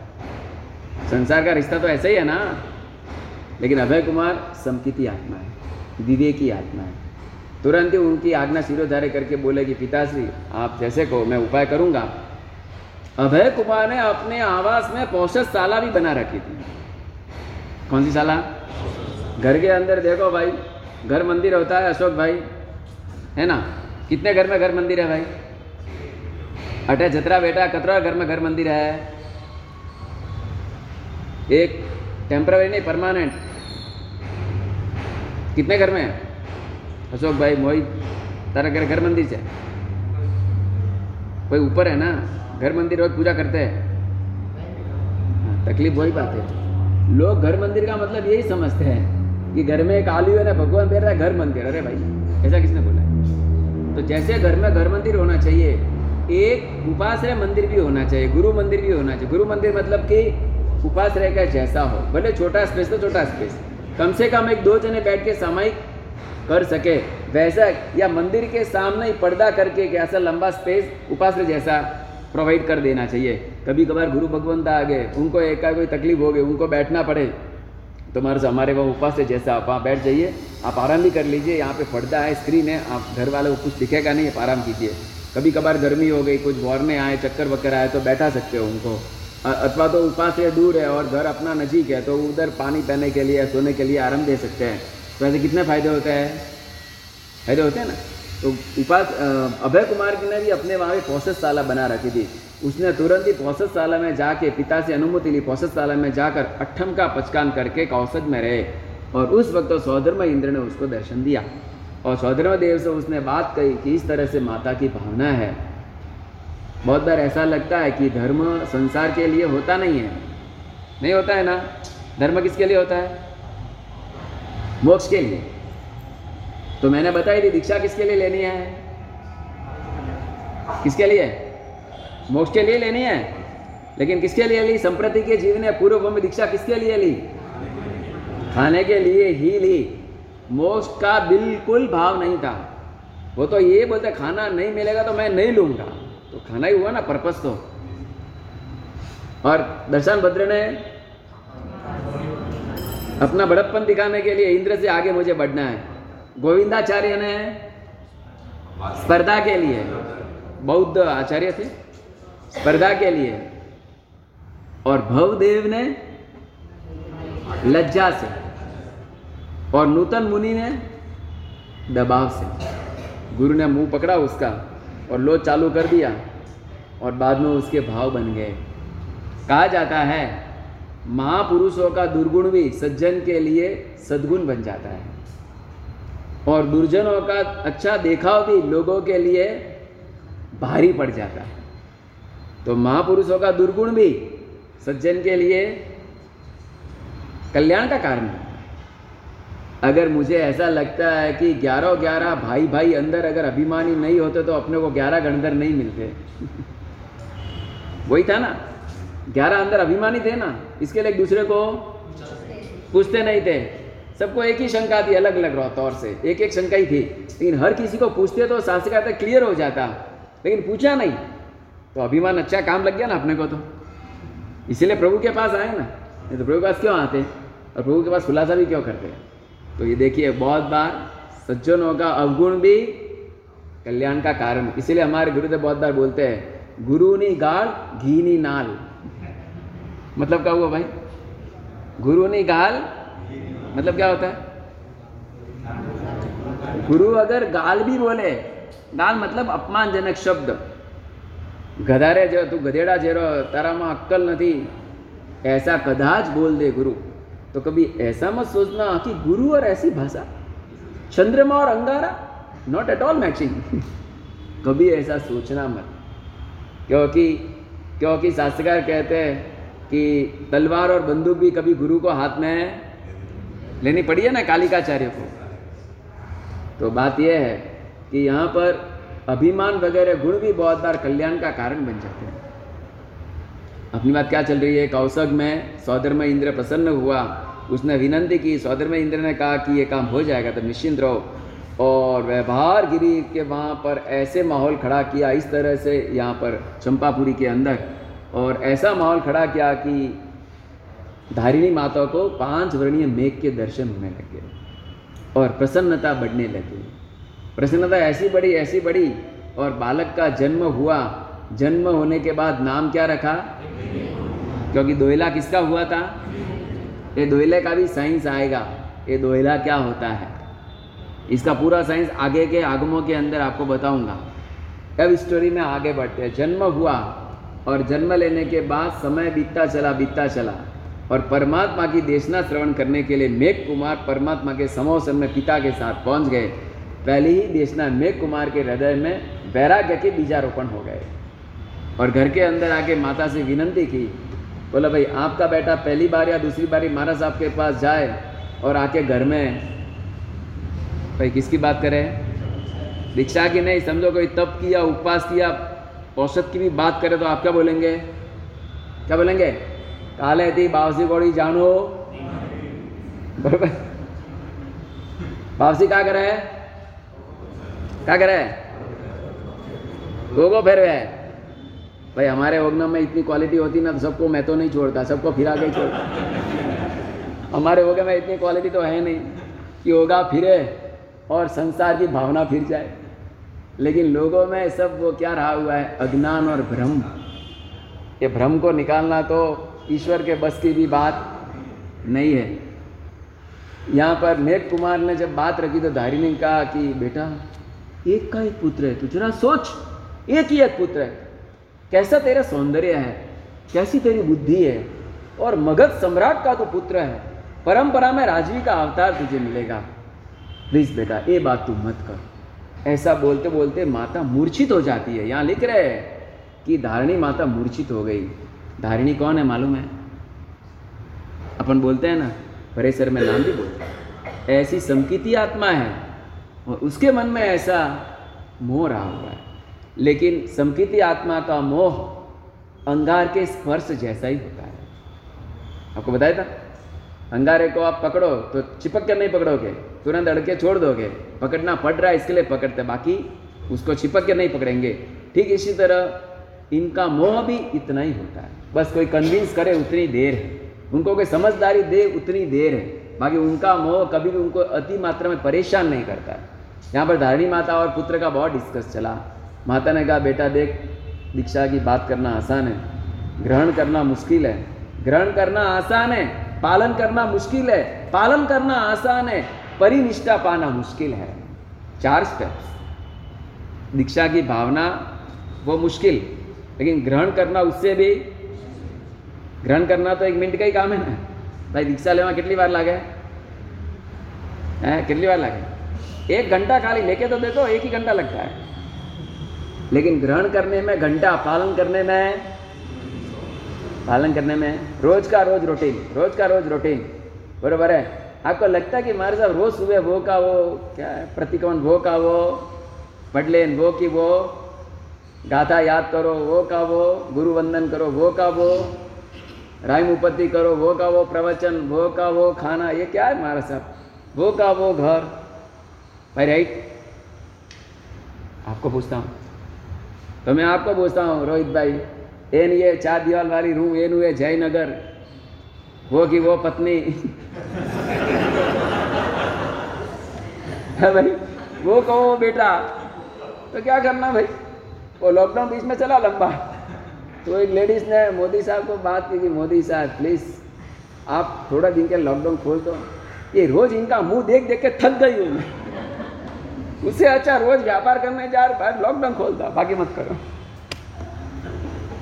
संसार का रिश्ता तो ऐसा ही है ना। लेकिन अभय कुमार समकिती आत्मा है, विवेकी आत्मा है। तुरंत ही उनकी आज्ञा शिरोधार्य करके बोले कि पिताश्री आप जैसे कहो मैं उपाय करूंगा। अभय कुमार ने अपने आवास में पौषधशाला भी बना रखी थी। कौन सी शाला? घर के अंदर। देखो भाई घर मंदिर होता है अशोक भाई, है ना? कितने घर में घर मंदिर है भाई? अटे जतरा बेटा कतरा घर में घर मंदिर है। एक टेम्पररी नहीं, परमानेंट। कितने घर में है अशोक भाई? मोहित तारा घर मंदिर से कोई ऊपर है ना? घर मंदिर रोज पूजा करते हैं। तकलीफ वही बात है, लोग घर मंदिर का मतलब यही समझते हैं कि घर में एक आलू है ना, भगवान बेर रहा है घर मंदिर। अरे भाई ऐसा किसने बोला है? तो जैसे घर में घर मंदिर होना चाहिए, एक उपासना मंदिर भी होना चाहिए, गुरु मंदिर भी होना चाहिए। गुरु मंदिर मतलब कि उपास रहेगा जैसा हो, भले छोटा स्पेस तो छोटा स्पेस, कम से कम एक दो जने बैठ के सामायिक कर सके वैसा, या मंदिर के सामने ही पर्दा करके कि ऐसा लंबा स्पेस उपासना जैसा प्रोवाइड कर देना चाहिए। कभी कभार गुरु भगवंत आ गए, उनको एका कोई तकलीफ हो गई, उनको बैठना पड़े तो महाराज हमारे वहाँ उपासना जैसा आप वहाँ बैठ जाइए, आप आराम भी कर लीजिए, यहाँ पे पर्दा है, स्क्रीन है, आप घर वाले को कुछ दिखेगा नहीं, आप आराम कीजिए। कभी कभार गर्मी हो गई, कुछ वॉरने आए, चक्कर वक्कर आए तो बैठा सकते हो उनको, अथवा तो उपासना दूर है और घर अपना नज़ीक है तो उधर पानी पीने के लिए, सोने के लिए आराम दे सकते हैं। तो ऐसे कितने फ़ायदे होते हैं, फायदे होते हैं ना। तो उपास अभय कुमार जी ने भी अपने वहाँ पर पौषधशाला बना रखी थी, उसने तुरंत ही पौषधशाला में जाके पिता से अनुमति ली, पौषधशाला में जाकर अट्ठम का पचकान करके औषध में रहे और उस वक्त तो सौधर्म इंद्र ने उसको दर्शन दिया और सौधर्म देव से उसने बात कही कि इस तरह से माता की भावना है। बहुत बार ऐसा लगता है कि धर्म संसार के लिए होता नहीं है, नहीं होता है ना, धर्म किसके लिए होता है, मोक्ष के लिए। तो मैंने बताई थी दीक्षा किसके लिए लेनी है, किसके लिए, मोक्ष के लिए लेनी है, लेकिन किसके लिए ली, संप्रति के जीव ने पूर्व में दीक्षा किसके लिए ली, खाने के लिए ही ली, मोक्ष का बिल्कुल भाव नहीं था। वो तो ये बोलते खाना नहीं मिलेगा तो मैं नहीं लूँगा, तो खाना ही हुआ ना पर्पस तो। और दर्शन भद्र ने अपना बड़प्पन दिखाने के लिए इंद्र से आगे मुझे बढ़ना है, गोविंदाचार्य ने स्पर्धा के लिए, बौद्ध आचार्य थे, स्पर्धा के लिए, और भवदेव ने लज्जा से, और नूतन मुनि ने दबाव से। गुरु ने मुंह पकड़ा उसका और लो चालू कर दिया और बाद में उसके भाव बन गए। कहा जाता है महापुरुषों का दुर्गुण भी सज्जन के लिए सद्गुण बन जाता है और दुर्जनों का अच्छा देखाव भी लोगों के लिए भारी पड़ जाता है। तो महापुरुषों का दुर्गुण भी सज्जन के लिए कल्याण का कारण है। अगर मुझे ऐसा लगता है कि 11-11 भाई भाई अंदर अगर अभिमानी नहीं होते तो अपने को 11 गणधर नहीं मिलते। वही था ना, 11 अंदर अभिमानी थे ना, इसके लिए एक दूसरे को पूछते नहीं थे। सबको एक ही शंका थी, अलग अलग तौर से एक एक शंका ही थी, लेकिन हर किसी को पूछते तो शास्त्र का अर्थ क्लियर हो जाता, लेकिन पूछा नहीं तो अभिमान अच्छा काम लग गया ना अपने को। तो इसीलिए प्रभु के पास आए ना, नहीं तो प्रभु के पास क्यों आते और प्रभु के पास खुलासा भी क्यों करते। तो ये देखिए बहुत बार सज्जनों का अवगुण भी कल्याण का कारण। इसीलिए हमारे गुरुदेव बहुत बार बोलते हैं गुरु नी गाल घी नी नाल। मतलब क्या हुआ भाई, गुरु नी गाल मतलब क्या होता है, गुरु अगर गाल भी बोले, गाल मतलब अपमानजनक शब्द, गधारे जो तू गधेड़ा जेरो, तारा मां अक्कल नहीं, ऐसा कदाच बोल दे गुरु तो कभी ऐसा मत सोचना कि गुरु और ऐसी भाषा, चंद्रमा और अंगारा नॉट एट ऑल मैचिंग। कभी ऐसा सोचना मत, क्योंकि शास्त्रकार कहते हैं कि तलवार और बंदूक भी कभी गुरु को हाथ में लेनी पड़ी है ना कालिकाचार्य को। तो बात यह है कि यहाँ पर अभिमान वगैरह गुण भी बहुत बार कल्याण का कारण बन जाते हैं। अपनी बात क्या चल रही है, कौसग में सौधर्म इंद्र प्रसन्न हुआ, उसने विनंती की, सौधर्म इंद्र ने कहा कि ये काम हो जाएगा तो निश्चिंत रहो, और व्यवहार गिरी के वहाँ पर ऐसे माहौल खड़ा किया, इस तरह से यहाँ पर चंपापुरी के अंदर, और ऐसा माहौल खड़ा किया कि धारिणी माता को 5 वर्णीय मेघ के दर्शन होने लगे और प्रसन्नता बढ़ने लगी। प्रसन्नता ऐसी बड़ी और बालक का जन्म हुआ। जन्म होने के बाद नाम क्या रखा, क्योंकि दोहिला किसका हुआ था। ये दोहिले का भी साइंस आएगा, ये दोहिला क्या होता है, इसका पूरा साइंस आगे के आगमों के अंदर आपको बताऊंगा। अब स्टोरी में आगे बढ़ते हैं। जन्म हुआ और जन्म लेने के बाद समय बीतता चला और परमात्मा की देशना श्रवण करने के लिए मेघ कुमार परमात्मा के समोसन में पिता के साथ पहुंच गए। पहली ही देशना मेघ कुमार के हृदय में वैराग्य के बीजारोपण हो गए और घर के अंदर आके माता से विनंती की, बोला भाई आपका बेटा पहली बार या दूसरी बार महाराज साहब के पास जाए और आके घर में, भाई किसकी बात करें, दीक्षा की नहीं, समझो कोई तप किया, उपवास किया, औषध की भी बात करें तो आप क्या बोलेंगे કાલે થી બાવસી કોળી જાણો बराबर। बावसी क्या करे है, क्या करे है, लोगों फेरवे है। भाई हमारे वोगनम में इतनी क्वालिटी होती ना तो सबको मैं तो नहीं छोड़ता, सबको फिरा के ही छोड़ता। हमारे होगे में इतनी क्वालिटी तो है नहीं कि होगा फिरे और संसार की भावना फिर जाए, लेकिन लोगों में सब वो क्या रहा हुआ है, अज्ञान और भ्रम। ये भ्रम को निकालना तो ईश्वर के बस की भी बात नहीं है। यहाँ पर नेक कुमार ने जब बात रखी तो धारिणी ने कहा कि बेटा एक का एक पुत्र है, तू जरा सोच, एक ही एक पुत्र है, कैसा तेरा सौंदर्य है, कैसी तेरी बुद्धि है, और मगध सम्राट का तू पुत्र है, परंपरा में राजवी का अवतार तुझे मिलेगा, प्लीज़ बेटा ये बात तू मत कर। ऐसा बोलते बोलते माता मूर्छित हो जाती है। यहाँ लिख रहे हैं कि धारिणी माता मूर्छित हो गई। धारिणी कौन है मालूम है? अपन बोलते हैं ना भरे सर में नाम भी बोलते, ऐसी समकिती आत्मा है और उसके मन में ऐसा मोह रहा हुआ है। लेकिन समकिती आत्मा का मोह अंगार के स्पर्श जैसा ही होता है। आपको बताया था, अंगारे को आप पकड़ो तो चिपक के नहीं पकड़ोगे, तुरंत अड़के छोड़ दोगे। पकड़ना पड़ रहा है इसके लिए पकड़ते, बाकी उसको चिपक के नहीं पकड़ेंगे। ठीक इसी तरह इनका मोह भी इतना ही होता है, बस कोई कन्विंस करे उतनी देर है, उनको कोई समझदारी दे उतनी देर है, बाकी उनका मोह कभी भी उनको अति मात्रा में परेशान नहीं करता। यहाँ पर धारिणी माता और पुत्र का बहुत डिस्कस चला। माता ने कहा बेटा देख, दीक्षा की बात करना आसान है, ग्रहण करना मुश्किल है। ग्रहण करना आसान है, पालन करना मुश्किल है। पालन करना आसान है, परिनिष्ठा पाना मुश्किल है। 4 स्टेप्स। दीक्षा की भावना वो मुश्किल, लेकिन ग्रहण करना उससे भी, ग्रहण करना तो 1 मिनट का ही काम है ना भाई। दीक्षा लेवा कितनी बार लागे है, कितनी बार लागे? 1 घंटा खाली लेके तो देखो, 1 ही घंटा लगता है। लेकिन ग्रहण करने में घंटा, पालन करने में रोज का रोज रूटीन बरोबर है। आपको लगता है कि हमारे साहब रोज सुबह वो का वो क्या है, प्रतिक्रमण वो का वो, पडलेन वो की वो, गाथा याद करो वो का वो, गुरु वंदन करो वो का वो, राय उपत्ति करो वो का वो, प्रवचन वो का वो, खाना, ये क्या है हमारा साहब वो का वो घर भाई, राइट। आपको पूछता हूँ, तो मैं आपको पूछता हूँ रोहित भाई, एन ये 4 दीवार वाली रूम, एन हुए जयनगर, वो की वो पत्नी है भाई, वो कहो बेटा, तो क्या करना भाई। वो लॉकडाउन बीच में चला लंबा, तो एक लेडीज़ ने मोदी साहब को बात की कि मोदी साहब प्लीज़ आप थोड़ा दिन के लॉकडाउन खोल दो, ये रोज़ इनका मुँह देख के थक गई हूँ मैं, उससे अच्छा रोज व्यापार करने जा रहा, लॉकडाउन खोल दो, बाकी मत करो।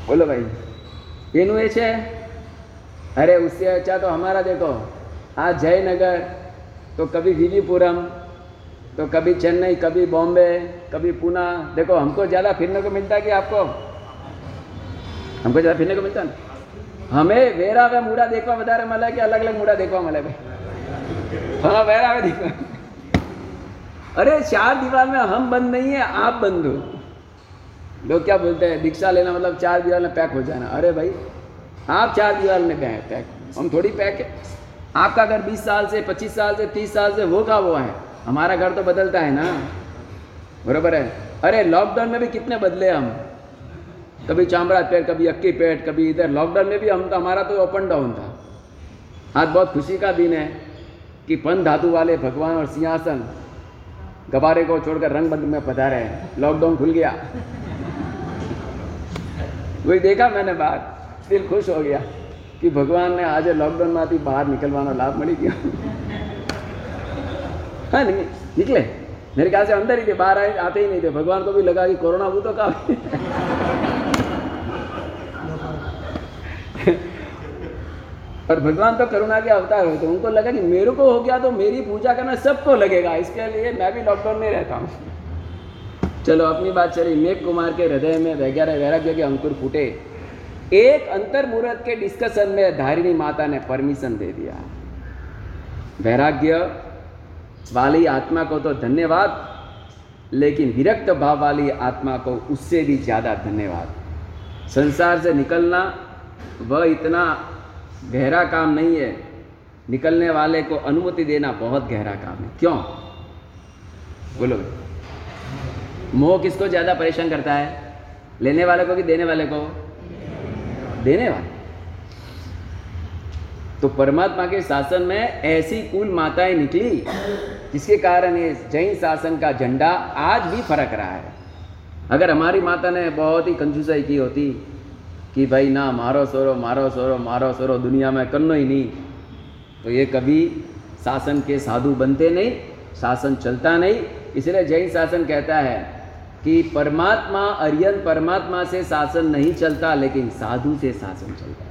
बोलो भाई एनु ए छे, अरे उससे अच्छा तो हमारा देखो, आज जयनगर तो कभी विलीपुरम तो कभी चेन्नई, कभी बॉम्बे, कभी पुणे। देखो हमको ज़्यादा फिरने को मिलता है कि आपको? हमको ज़्यादा फिरने को मिलता ना, हमें वेरा वे मूड़ा देखवा वधारे मले कि अलग अलग मूड़ा देखवा मले भाई? हाँ वेरा वे देखवा। अरे 4 दीवार में हम बंद नहीं है, आप बंद हो। लोग क्या बोलते हैं दीक्षा लेना मतलब 4 दीवार में पैक हो जाना। अरे भाई आप 4 दीवार में पैक, हम थोड़ी पैक है। आपका घर 20 साल से, 25 साल से, 30 साल से वो का वो है, हमारा घर तो बदलता है ना, बरोबर है। अरे लॉकडाउन में भी कितने बदले हम, कभी चामड़ा पेट, कभी अक्की पेट, कभी इधर। लॉकडाउन में भी हम तो, हमारा तो अप एंड डाउन था। आज बहुत खुशी का दिन है कि पन धातु वाले भगवान और सिंहासन गबारे को छोड़कर रंग बंद में पधारे हैं। लॉकडाउन खुल गया, वही देखा मैंने बात, दिल खुश हो गया कि भगवान ने आज लॉकडाउन मांथी बहार निकलवानो लाभ मळी गयो। हाँ नहीं निकले, मेरे ख्याल से अंदर ही थे, बाहर आए आते ही नहीं थे। भगवान को भी लगा कि कोरोना वो तो काफी। और भगवान तो करुणा के अवतार होते, उनको लगा कि मेरे को हो गया तो मेरी पूजा करना सबको लगेगा, इसके लिए मैं भी लॉकडाउन में रहता हूँ। चलो अपनी बात चली। मेघ कुमार के हृदय में वैराग्य के अंकुर फूटे। एक अंतर्मुहूर्त के डिस्कशन में धारिणी माता ने परमिशन दे दिया। वैराग्य वाली आत्मा को तो धन्यवाद, लेकिन विरक्त भाव वाली आत्मा को उससे भी ज़्यादा धन्यवाद। संसार से निकलना वह इतना गहरा काम नहीं है, निकलने वाले को अनुमति देना बहुत गहरा काम है। क्यों बोलो? मोह किसको ज़्यादा परेशान करता है, लेने वाले को कि देने वाले को? देने वाले। तो परमात्मा के शासन में ऐसी कुल माताएं निकली जिसके कारण ये जैन शासन का झंडा आज भी फरक रहा है। अगर हमारी माता ने बहुत ही कंजूसाई की होती कि भाई ना मारो सोरो मारो सोरो मारो सोरो दुनिया में करनो ही नहीं, तो ये कभी शासन के साधु बनते नहीं, शासन चलता नहीं। इसलिए जैन शासन कहता है कि परमात्मा अरियन परमात्मा से शासन नहीं चलता, लेकिन साधु से शासन चलता है।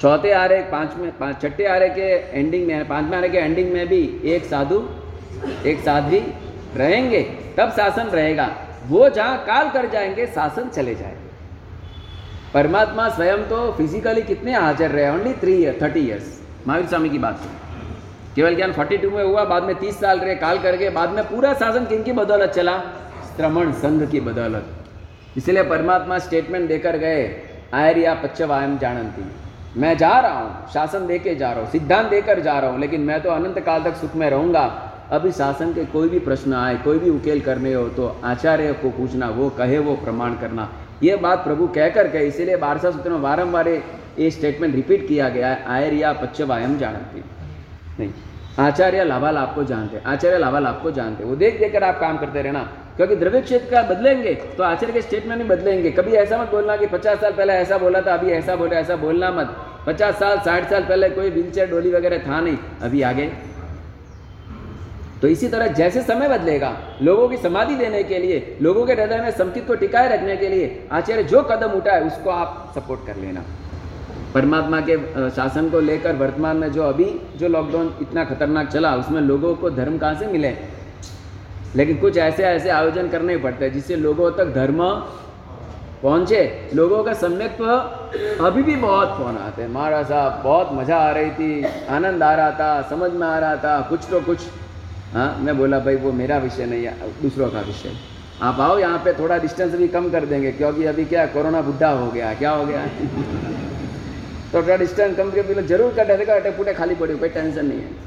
चौथे आरे छठे आरे के एंडिंग में, पांचवें आरे के एंडिंग में भी एक साधु एक साध्वी रहेंगे तब शासन रहेगा। वो जहाँ काल कर जाएंगे शासन चले जाएंगे। परमात्मा स्वयं तो फिजिकली कितने हाजिर रहे, ओनली 30 ईयर्स। महावीर स्वामी की बात सुन, केवल ज्ञान 42 में हुआ, बाद में 30 साल रहे काल करके, बाद में पूरा शासन किन की बदौलत चला? श्रमण संघ की बदौलत। इसलिए परमात्मा स्टेटमेंट देकर गए, आयरिया पच्चवायम जानंती, मैं जा रहा हूँ, शासन देके जा रहा हूँ, सिद्धांत देकर जा रहा हूँ, लेकिन मैं तो अनंत काल तक सुख में रहूँगा। अभी शासन के कोई भी प्रश्न आए, कोई भी उकेल करने हो तो आचार्य को पूछना, वो कहे वो प्रमाण करना। ये बात प्रभु कहकर गए, इसीलिए 12 सूत्र में बारम्बार ये स्टेटमेंट रिपीट किया गया है, आयरिया पच्चवायम जानंती। नहीं, आचार्य लाभाल आपको जानते हैं, आचार्य लाभाल आपको जानते हैं, वो देख देख कर आप काम करते रहना, क्योंकि द्रव्य क्षेत्र का बदलेंगे तो आचार्य के स्टेटमेंट में बदलेंगे। कभी ऐसा मत बोलना कि 50 साल पहले ऐसा बोला था अभी ऐसा बोला, ऐसा बोलना मत। 50 साल 60 साल पहले कोई व्हील चेयर डोली वगैरह था नहीं, अभी आगे। तो इसी तरह जैसे समय बदलेगा, लोगों की समाधि देने के लिए, लोगों के हृदय में समचित को टिकाए रखने के लिए आचार्य जो कदम उठाए उसको आप सपोर्ट कर लेना। परमात्मा के शासन को लेकर वर्तमान में जो अभी जो लॉकडाउन इतना खतरनाक चला, उसमें लोगों को धर्म कहाँ से मिले? लेकिन कुछ ऐसे ऐसे आयोजन करने पड़ते हैं जिससे लोगों तक धर्म पहुँचे। लोगों का सम्यक्त्व अभी भी बहुत फोन आते हैं, महाराज साहब बहुत मज़ा आ रही थी, आनंद आ रहा था, समझ में आ रहा था कुछ तो कुछ। हाँ, मैं बोला भाई वो मेरा विषय नहीं है, दूसरों का विषय। आप आओ यहाँ पर, थोड़ा डिस्टेंस भी कम कर देंगे, क्योंकि अभी क्या कोरोना बुढ़ा हो गया, क्या हो गया, तो थोड़ा डिस्टेंस कम करके जरूर कर देगा, अटे पुटे खाली पड़े, कोई टेंशन नहीं है।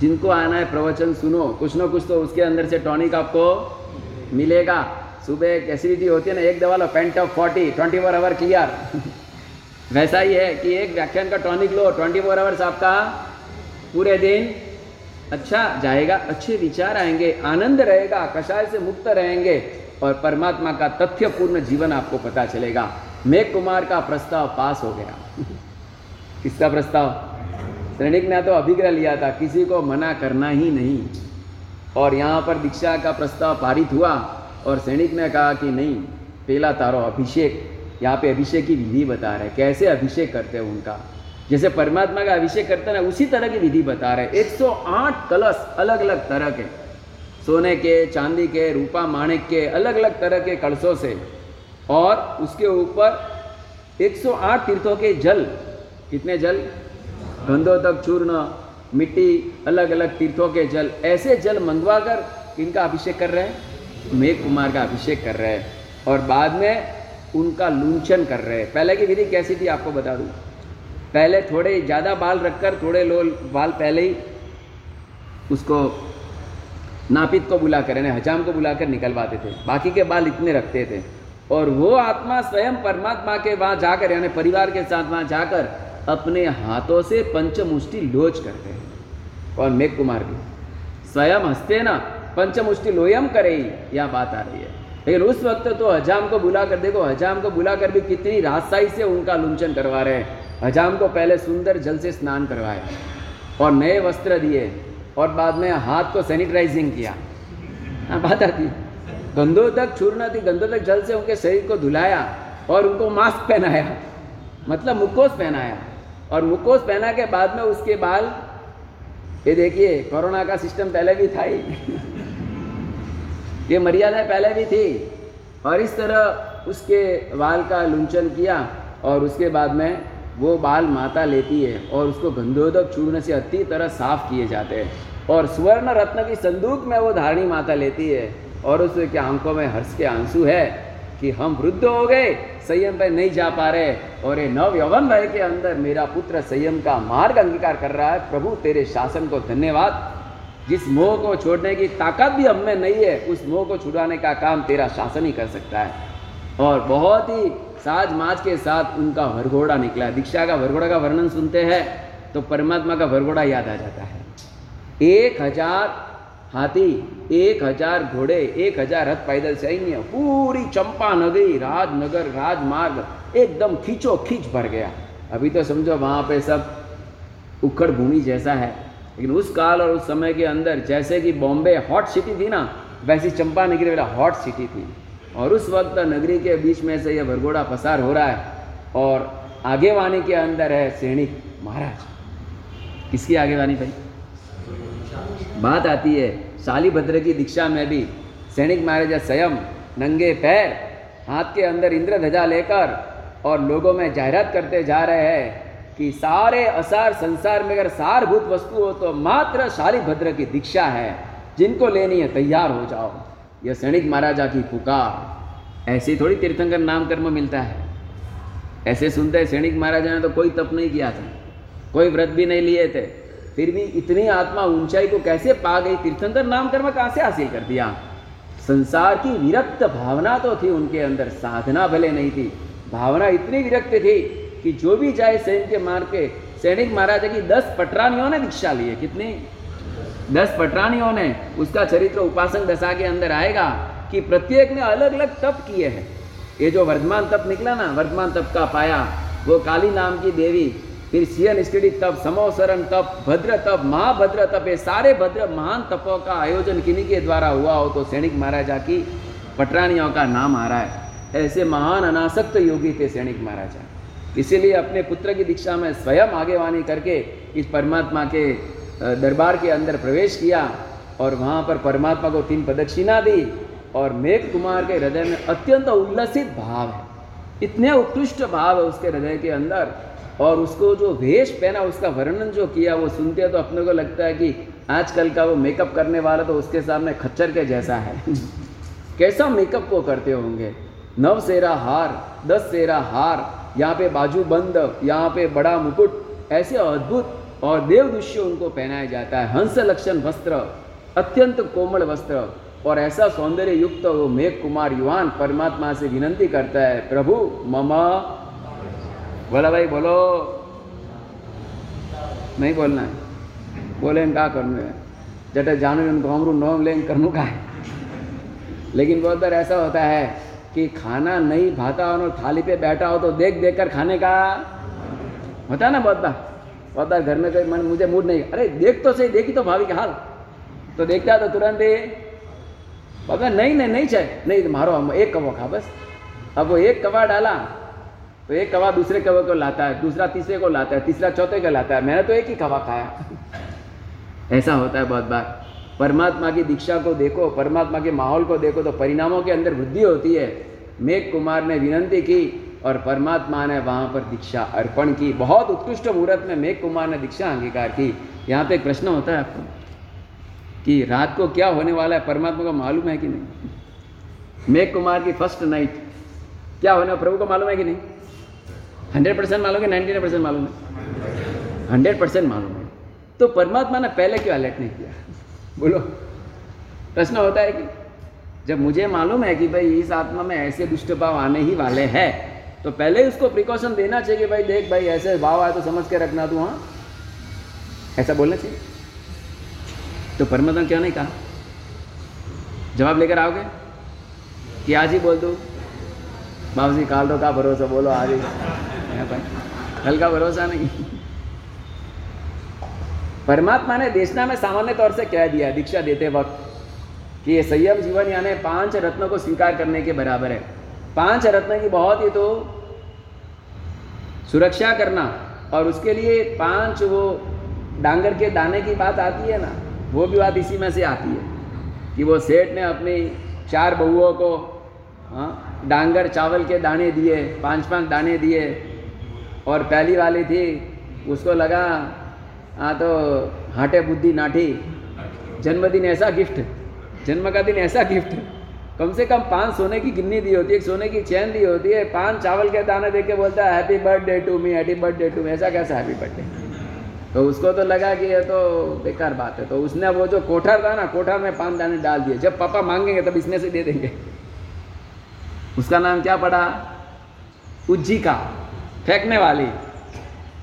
जिनको आना है प्रवचन सुनो, कुछ ना कुछ तो उसके अंदर से टॉनिक आपको मिलेगा। सुबह एक एसिडिटी होती है ना, एक दवा लो पेंट ऑफ 40 24 आवर क्लियर वैसा ही है कि एक व्याख्यान का टॉनिक लो, 24 आवर्स आपका पूरे दिन अच्छा जाएगा, अच्छे विचार आएंगे, आनंद रहेगा, कषाय से मुक्त रहेंगे और परमात्मा का तथ्यपूर्ण जीवन आपको पता चलेगा। मेघ कुमार का प्रस्ताव पास हो गया। किसका प्रस्ताव? सैनिक ने तो अभिग्रह लिया था, किसी को मना करना ही नहीं, और यहाँ पर दीक्षा का प्रस्ताव पारित हुआ और सैनिक ने कहा कि नहीं, पहला तारो अभिषेक। यहाँ पे अभिषेक की विधि बता रहे, कैसे अभिषेक करते हैं उनका, जैसे परमात्मा का अभिषेक करते ना, उसी तरह की विधि बता रहे। 108 कलश अलग अलग तरह के, सोने के, चांदी के, रूपा माणिक के, अलग अलग तरह के कलशों से, और उसके ऊपर 108 तीर्थों के जल। कितने जल? गंधों तक चूर्ण, मिट्टी, अलग अलग तीर्थों के जल। ऐसे जल मंगवा कर किनका अभिषेक कर रहे हैं? मेघ कुमार का अभिषेक कर रहे हैं और बाद में उनका लूंछन कर रहे हैं। पहले की विधि कैसी थी आपको बता दूं। पहले थोड़े ज़्यादा बाल रखकर, थोड़े लो बाल पहले ही उसको नापित को बुलाकर, यानी हजाम को बुलाकर निकलवाते थे, बाकी के बाल इतने रखते थे। और वो आत्मा स्वयं परमात्मा के वहाँ जाकर, यानी परिवार के साथ वहाँ जाकर अपने हाथों से पंचमुष्टि लोच करते हैं। और मेघ कुमार भी स्वयं हंसते ना, पंचमुष्टि लोयम करे ही, यह बात आ रही है। लेकिन उस वक्त तो हजाम को बुला कर देखो, हजाम को बुलाकर भी कितनी राजशाही से उनका लुंचन करवा रहे हैं। हजाम को पहले सुंदर जल से स्नान करवाए और नए वस्त्र दिए और बाद में हाथ को सैनिटाइजिंग किया। हाँ, बात आती। गंधों तक चूर्ण थी, गंधों तक जल से उनके शरीर को धुलाया और उनको मास्क पहनाया, मतलब मुखोस पहनाया। और मुखोस पहना के बाद में उसके बाल, ये देखिए कोरोना का सिस्टम पहले भी था ही, ये मर्यादा पहले भी थी। और इस तरह उसके बाल का लुंचन किया और उसके बाद में वो बाल माता लेती है और उसको गंधों तक चूर्ण से अच्छी तरह साफ किए जाते हैं और स्वर्ण रत्न की संदूक में वो धारणी माता लेती है और उसके आंखों में हर्ष के आंसू है कि हम वृद्ध हो गए, संयम पर नहीं जा पा रहे, और ये नव यौवन भय के अंदर मेरा पुत्र संयम का मार्ग अंगीकार कर रहा है। प्रभु तेरे शासन को धन्यवाद, जिस मोह को छोड़ने की ताकत भी हमें नहीं है, उस मोह को छुड़ाने का काम तेरा शासन ही कर सकता है। और बहुत ही साज माज के साथ उनका भरघोड़ा निकला। दीक्षा का भरघोड़ा का वर्णन सुनते हैं तो परमात्मा का भरघोड़ा याद आ जाता है। 1000 हाथी, 1000 घोड़े, 1000 रथ, पैदल सैन्य, पूरी चंपा नगरी, राजनगर, राजमार्ग एकदम खींचो खींच भर गया। अभी तो समझो वहाँ पे सब उखड़ भूमि जैसा है, लेकिन उस काल और उस समय के अंदर जैसे कि बॉम्बे हॉट सिटी थी ना, वैसी चंपा नगरी वाला हॉट सिटी थी। और उस वक्त नगरी के बीच में से यह भरघोड़ा पसार हो रहा है और आगेवानी के अंदर है सैनिक। महाराज किसकी आगेवानी भाई? बात आती है शालीभद्र की दीक्षा में भी। सैनिक महाराज स्वयं नंगे पैर, हाथ के अंदर इंद्रध्वजा लेकर और लोगों में जाहिरात करते जा रहे हैं कि सारे असार संसार में अगर सारभूत वस्तु हो तो मात्र शालीभद्र की दीक्षा है, जिनको लेनी है तैयार हो जाओ। यह सैनिक महाराजा की पुकार। ऐसे थोड़ी तीर्थंकर नाम कर्म मिलता है। ऐसे सुनते हैं सैनिक महाराजा ने तो कोई तप नहीं किया था, कोई व्रत भी नहीं लिए थे, फिर भी इतनी आत्मा ऊंचाई को कैसे पा गई? तीर्थंकर नाम कर्म कहाँ से हासिल कर दिया? संसार की विरक्त भावना तो थी उनके अंदर, साधना भले नहीं थी, भावना इतनी विरक्त थी कि जो भी जाए सैन के मार के। सैनिक महाराज की 10 पटरानियों ने दीक्षा ली है। कितनी? 10 पटरानियों ने। उसका चरित्र उपासक दशा के अंदर आएगा कि प्रत्येक ने अलग अलग तप किए हैं। ये जो वर्धमान तप निकला ना, वर्धमान तप का पाया वो काली नाम की देवी, फिर सीय निष्क्रिय तप, समोसरण तप, भद्र तप, महाभद्र तप, ये सारे भद्र महान तपों का आयोजन किन्हीं के द्वारा हुआ हो तो सैनिक महाराजा की पटरानियों का नाम आ रहा है। ऐसे महान अनासक्त योगी थे सैनिक महाराजा। इसीलिए अपने पुत्र की दीक्षा में स्वयं आगेवानी करके इस परमात्मा के दरबार के अंदर प्रवेश किया और वहाँ पर परमात्मा को 3 प्रदक्षिणा दी। और मेघ कुमार के हृदय में अत्यंत उल्लसित भाव है, इतने उत्कृष्ट भाव है उसके हृदय के अंदर। और उसको जो वेश पहना, उसका वर्णन जो किया वो सुनते हैं तो अपने को लगता है कि आजकल का वो मेकअप करने वाला तो उसके सामने खच्चर के जैसा है। कैसा मेकअप को करते होंगे? 9 सेरा हार, 10 सेरा हार, यहाँ पे बाजू बंद, यहाँ पे बड़ा मुकुट, ऐसे अद्भुत और देवदृश्य उनको पहनाया जाता है। हंस लक्षण वस्त्र, अत्यंत कोमल वस्त्र, और ऐसा सौंदर्य युक्त वो मेघ कुमार युवान परमात्मा से विनती करता है, प्रभु ममा। बोला भाई बोलो, नहीं बोलना है, बोले का करना है जटे जानो उनको हमरू नोम लेंग करनू का है। लेकिन बहुत बार ऐसा होता है कि खाना नहीं भाता हो और थाली पे बैठा हो तो देख देख कर खाने का होता है ना। बहुत बार घर में कोई मन, मुझे मूड नहीं, अरे देख तो सही, देखी तो भाभी के हाल तो देखता है तो तुरंत ही बाबा नहीं चाहिए, नहीं मारो हम एक कवा खा बस। अब वो एक कवा डाला तो एक कवा दूसरे कवा को लाता है, दूसरा तीसरे को लाता है, तीसरा चौथे को लाता है, मैंने तो एक ही कवा खाया। ऐसा होता है बहुत बार। परमात्मा की दीक्षा को देखो, परमात्मा के माहौल को देखो तो परिणामों के अंदर वृद्धि होती है। मेघ कुमार ने विनती की और परमात्मा ने वहाँ पर दीक्षा अर्पण की। बहुत उत्कृष्ट मुहूर्त में मेघ कुमार ने दीक्षा अंगीकार की। यहाँ पर एक प्रश्न होता है आपको कि रात को क्या होने वाला है परमात्मा को मालूम है कि नहीं? मेघ कुमार की फर्स्ट नाइट क्या होने वाला प्रभु को मालूम है कि नहीं? 100% मालूम है, 99% मालूम है, 100% मालूम है। तो परमात्मा ने पहले क्यों अलर्ट नहीं किया? बोलो, प्रश्न होता है कि जब मुझे मालूम है कि भाई इस आत्मा में ऐसे दुष्ट भाव आने ही वाले हैं तो पहले उसको प्रिकॉशन देना चाहिए कि भाई देख भाई ऐसे भाव आए तो समझ के रखना तू, हाँ ऐसा बोलना चाहिए। तो परमात्मा क्यों नहीं कहा? जवाब लेकर आओगे कि आज ही बोल दो बाबूजी? काल तो का भरोसा, बोलो आज ही, कल का भरोसा नहीं। परमात्मा ने देशना में सामान्य तौर से कह दिया दीक्षा देते वक्त कि ये संयम जीवन यानी 5 रत्नों को स्वीकार करने के बराबर है। 5 रत्न की बहुत ही तो सुरक्षा करना, और उसके लिए 5 वो डांगर के दाने की बात आती है ना, वो भी बात इसी में से आती है कि वो सेठ ने अपनी 4 बहुओं को डांगर चावल के दाने दिए, 5-5 दाने दिए। और पहली वाली थी उसको लगा हाँ तो हाटे बुद्धि नाठी, जन्मदिन ऐसा गिफ्ट, जन्म का दिन ऐसा गिफ्ट कम से कम 5 सोने की गिन्नी दी होती है, एक सोने की चैन दी होती है, 5 चावल के दाने देके बोलता है happy birthday to me, happy birthday to me. ऐसा कैसा हैप्पी बर्थडे? तो उसको तो लगा कि ये तो बेकार बात है। तो उसने वो जो कोठार था ना, कोठार में 5 दाने डाल दिए। जब पापा मांगेंगे तब इसमें से दे देंगे। उसका नाम क्या पड़ा? उज्जिका, फेंकने वाली।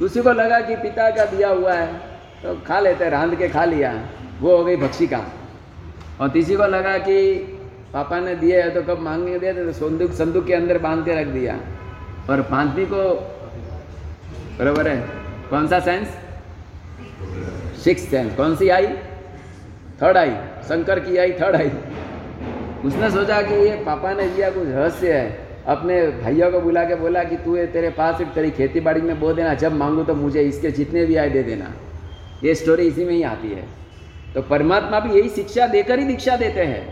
उसी को लगा कि पिता का दिया हुआ है तो खा लेते, रांध के खा लिया, वो हो गई भक्षिका। और तीसरी को लगा कि पापा ने दिया है तो कब मांगने दिया तो संदूक के अंदर बांध के रख दिया। और पांचवी को, बराबर है, कौन सा सेंस? 6th sense. कौन सी आई? 3rd आई, शंकर की आई, 3rd आई। उसने सोचा कि ये पापा ने दिया कुछ रहस्य है। अपने भैया को बुला के बोला कि तू ये तेरे पास सिर्फ तेरी खेती बाड़ी में बो देना, जब मांगूँ तो मुझे इसके जितने भी आए दे देना। ये स्टोरी इसी में ही आती है। तो परमात्मा भी यही शिक्षा देकर ही दीक्षा देते हैं।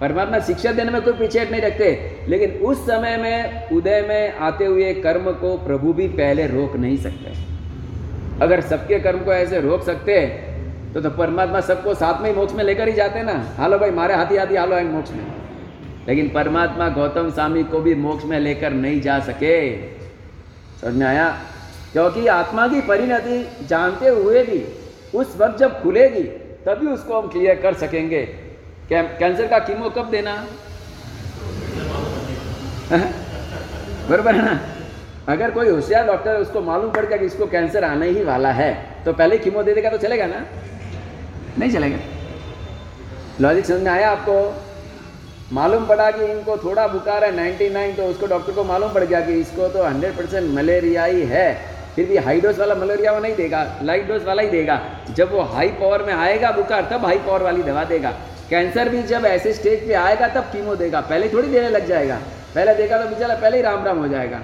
परमात्मा शिक्षा देने में कोई पीछे नहीं रखते, लेकिन उस समय में उदय में आते हुए कर्म को प्रभु भी पहले रोक नहीं सकते। अगर सबके कर्म को ऐसे रोक सकते तो परमात्मा सबको साथ में ही मोक्ष में लेकर ही जाते ना। हालो भाई मारे हाथी हाथी हालो हम मोक्ष में। लेकिन परमात्मा गौतम स्वामी को भी मोक्ष में लेकर नहीं जा सके, समझ में आया? क्योंकि आत्मा की परिणति जानते हुए भी उस वक्त जब खुलेगी तभी उसको हम क्लियर कर सकेंगे। कैंसर का कीमो कब देना, बराबर है ना? अगर कोई होशियार डॉक्टर उसको मालूम पड़ गया कि इसको कैंसर आने ही वाला है तो पहले कीमो दे देगा तो चलेगा ना? नहीं चलेगा। लॉजिक समझ में आया आपको? मालूम पड़ा कि इनको थोड़ा बुखार है 99, तो उसको डॉक्टर को मालूम पड़ गया कि इसको तो 100% मलेरिया ही है, फिर भी हाई डोज वाला मलेरिया वो नहीं देगा, लाइट डोज वाला ही देगा। जब वो हाई पावर में आएगा बुखार तब हाई पावर वाली दवा देगा। कैंसर भी जब ऐसे स्टेज पे आएगा तब कीमो देगा, पहले थोड़ी देने लग जाएगा। पहले देगा तो बेचारा पहले ही राम राम हो जाएगा।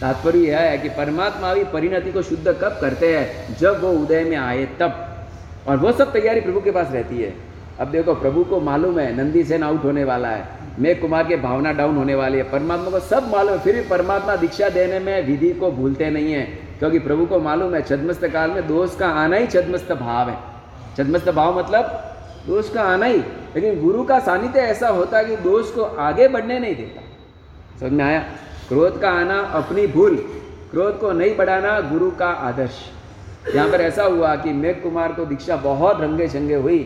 तात्पर्य यह है कि परमात्मा भी परिणति को शुद्ध कब करते हैं? जब वो उदय में आए तब। और वो सब तैयारी प्रभु के पास रहती है। अब देखो प्रभु को मालूम है नंदी सेन आउट होने वाला है, मेघ कुमार के भावना डाउन होने वाली है, परमात्मा को सब मालूम है, फिर भी परमात्मा दीक्षा देने में विधि को भूलते नहीं है। क्योंकि प्रभु को मालूम है छद्मस्थ काल में दोष का आना ही छद्मस्थ भाव है। छद्मस्थ भाव मतलब दोष का आना ही। लेकिन गुरु का सानिध्य ऐसा होता है कि दोष को आगे बढ़ने नहीं देता, समझ में आया? क्रोध का आना अपनी भूल, क्रोध को नहीं बढ़ाना, गुरु का आदर्श। यहाँ पर ऐसा हुआ कि मेघ कुमार को दीक्षा बहुत रंगे चंगे हुई,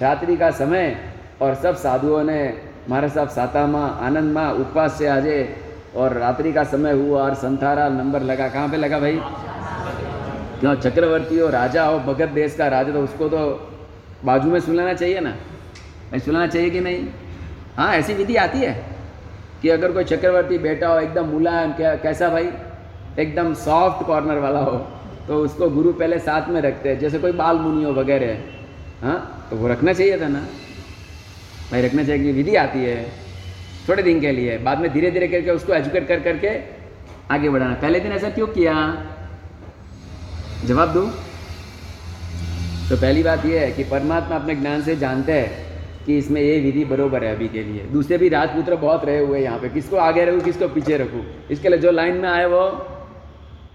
रात्रि का समय, और सब साधुओं ने महाराज साहब सातामा आनंदमा उपवास से आजे, और रात्रि का समय हुआ और संथारा नंबर लगा। कहाँ पे लगा भाई? क्यों चक्रवर्ती हो, राजा हो, भगत देश का राजा, तो उसको तो बाजू में सुलाना चाहिए ना, सुलाना चाहिए कि नहीं? हाँ, ऐसी विधि आती है कि अगर कोई चक्रवर्ती बेटा हो एकदम मुलायम, कैसा भाई, एकदम सॉफ्ट कॉर्नर वाला हो, तो उसको गुरु पहले साथ में रखते हैं। जैसे कोई बाल मुनि हो वगैरह, हाँ, तो वो रखना चाहिए था ना भाई, रखना चाहिए। कि विधि आती है थोड़े दिन के लिए, बाद में धीरे धीरे करके उसको एजुकेट कर करके आगे बढ़ाना। पहले दिन ऐसा क्यों किया? जवाब दूँ तो पहली बात यह है कि परमात्मा अपने ज्ञान से जानते हैं कि इसमें ये विधि बरोबर है अभी के लिए। दूसरे भी राजपुत्र बहुत रहे हुए यहाँ पे, किसको आगे रखूँ किसको पीछे रखूँ, इसके लिए जो लाइन में आए वो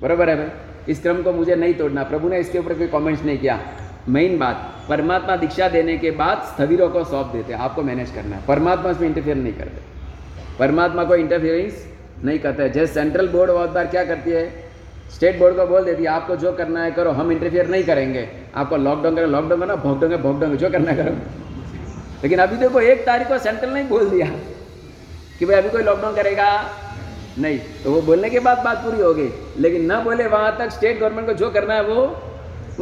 बरोबर है भाई। इस क्रम को मुझे नहीं तोड़ना। प्रभु ने इसके ऊपर कोई कमेंट्स नहीं किया। मेन बात, परमात्मा दीक्षा देने के बाद स्थविरों को सौंप देते, आपको मैनेज करना है। परमात्मा इसमें इंटरफेयर नहीं करते, परमात्मा को इंटरफेरेंस नहीं करता है। जैसे सेंट्रल बोर्ड बहुत बार क्या करती है, स्टेट बोर्ड को बोल देती है आपको जो करना है करो, हम इंटरफेयर नहीं करेंगे। आपको लॉकडाउन करो, लॉकडाउन करो, भोगडोंगे, जो करना करो। लेकिन अभी देखो 1 तारीख को सेंट्रल ने बोल दिया कि भाई अभी कोई लॉकडाउन करेगा नहीं, तो वो बोलने के बाद बात पूरी हो गई। लेकिन ना बोले वहाँ तक स्टेट गवर्नमेंट को जो करना है वो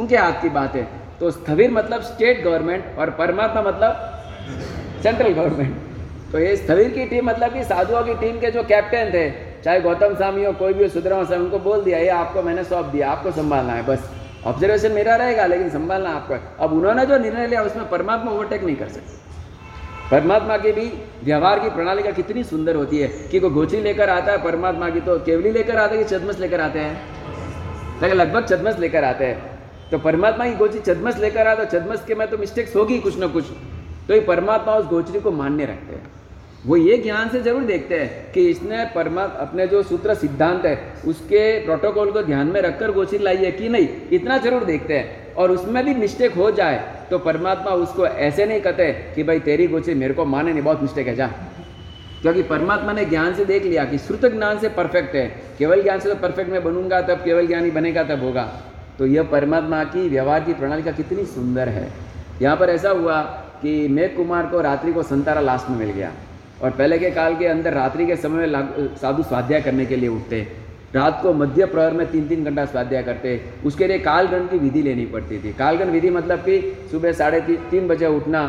उनके हाथ की बात है। तो स्थविर मतलब स्टेट गवर्नमेंट और परमात्मा मतलब सेंट्रल गवर्नमेंट। तो ये स्थविर की टीम मतलब कि साधुओं की टीम के जो कैप्टन थे, चाहे गौतम स्वामी हो कोई भी हो, सुधराम स्वामी, उनको बोल दिया ये आपको मैंने सौंप दिया, आपको संभालना है, बस ऑब्जर्वेशन मेरा रहेगा लेकिन संभालना आपको। अब उन्होंने जो निर्णय लिया उसमें परमात्मा ओवरटेक नहीं कर सकते। परमात्मा के भी व्यवहार की प्रणाली का कितनी सुंदर होती है कि कोई गोचरी लेकर आता है परमात्मा की, तो केवली लेकर आते हैं कि छद्मस लेकर आते हैं, लेकिन लगभग छद्मस लेकर आते हैं। तो परमात्मा की गोचरी छद्मस लेकर आता, छद्मस के में तो मिस्टेक्स होगी कुछ ना कुछ, तो ये परमात्मा उस गोचरी को मान्य रखते हैं। वो ये ज्ञान से जरूर देखते हैं कि इसने परमात्मा अपने जो सूत्र सिद्धांत है उसके प्रोटोकॉल को ध्यान में रखकर गोचरी लाई है कि नहीं, इतना जरूर देखते हैं। और उसमें भी मिस्टेक हो जाए तो परमात्मा उसको ऐसे नहीं कहते कि भाई तेरी गोची मेरे को माने नहीं, बहुत मिस्टेक है जा, क्योंकि परमात्मा ने ज्ञान से देख लिया कि श्रुत ज्ञान से परफेक्ट है, केवल ज्ञान से तो परफेक्ट मैं बनूंगा तब, केवल ज्ञानी बनेगा तब होगा। तो यह परमात्मा की व्यवहार की प्रणाली का कितनी सुंदर है। यहाँ पर ऐसा हुआ कि मेघ कुमार को रात्रि को संतारा लास्ट में मिल गया, और पहले के काल के अंदर रात्रि के समय में साधु स्वाध्याय करने के लिए उठते, रात को मध्य प्रहर में 3-3 घंटा स्वाध्याय करते, उसके लिए कालगण की विधि लेनी पड़ती थी। कालगण विधि मतलब कि सुबह 3:30 बजे उठना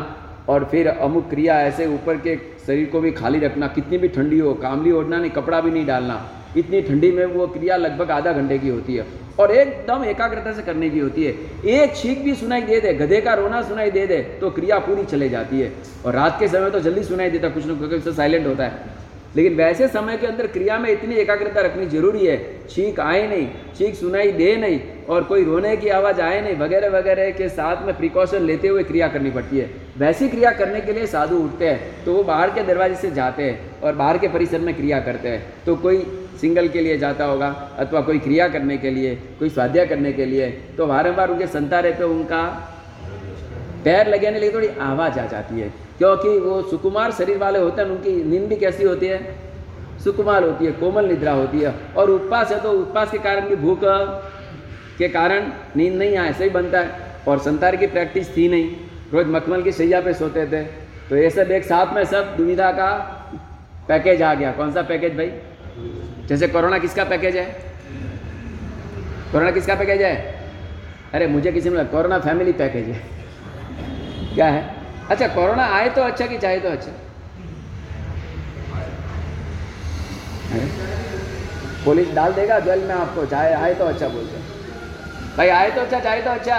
और फिर अमुक क्रिया, ऐसे ऊपर के शरीर को भी खाली रखना, कितनी भी ठंडी हो, कामली ओढ़ना नहीं, कपड़ा भी नहीं डालना, इतनी ठंडी में वो क्रिया लगभग आधा घंटे की होती है और एकदम एकाग्रता से करने की होती है। एक छींक भी सुनाई दे दे, गधे का रोना सुनाई दे दे तो क्रिया पूरी चले जाती है। और रात के समय तो जल्दी सुनाई देता कुछ ना कुछ, उससे साइलेंट होता है, लेकिन वैसे समय के अंदर क्रिया में इतनी एकाग्रता रखनी जरूरी है, छींक आए नहीं, छींक सुनाई दे नहीं और कोई रोने की आवाज़ आए नहीं, वगैरह वगैरह के साथ में प्रिकॉशन लेते हुए क्रिया करनी पड़ती है। वैसी क्रिया करने के लिए साधु उठते हैं तो वो बाहर के दरवाजे से जाते हैं और बाहर के परिसर में क्रिया करते हैं। तो कोई सिंगल के लिए जाता होगा अथवा कोई क्रिया करने के लिए, कोई स्वाध्याय करने के लिए, तो बारम्बार उनके संता रहते तो उनका पैर लगाने लगे, थोड़ी आवाज़ आ जाती है, क्योंकि वो सुकुमार शरीर वाले होते हैं, उनकी नींद भी कैसी होती है, सुकुमार होती है, कोमल निद्रा होती है। और उपवास है तो उपवास के कारण भी भूख के कारण नींद नहीं आए, सही बनता है। और संतार की प्रैक्टिस थी नहीं, रोज़ मखमल की शैया पे सोते थे, तो ये सब एक साथ में सब दुविधा का पैकेज आ गया। कौन सा पैकेज भाई? जैसे कोरोना किसका पैकेज है? कोरोना किसका पैकेज है? अरे मुझे किसी ने कोरोना फैमिली पैकेज है, क्या है? अच्छा, कोरोना आए तो अच्छा कि जाए तो अच्छा? पुलिस डाल देगा जेल में आपको, चाहे आए तो अच्छा बोलते भाई, आए तो अच्छा जाए तो अच्छा,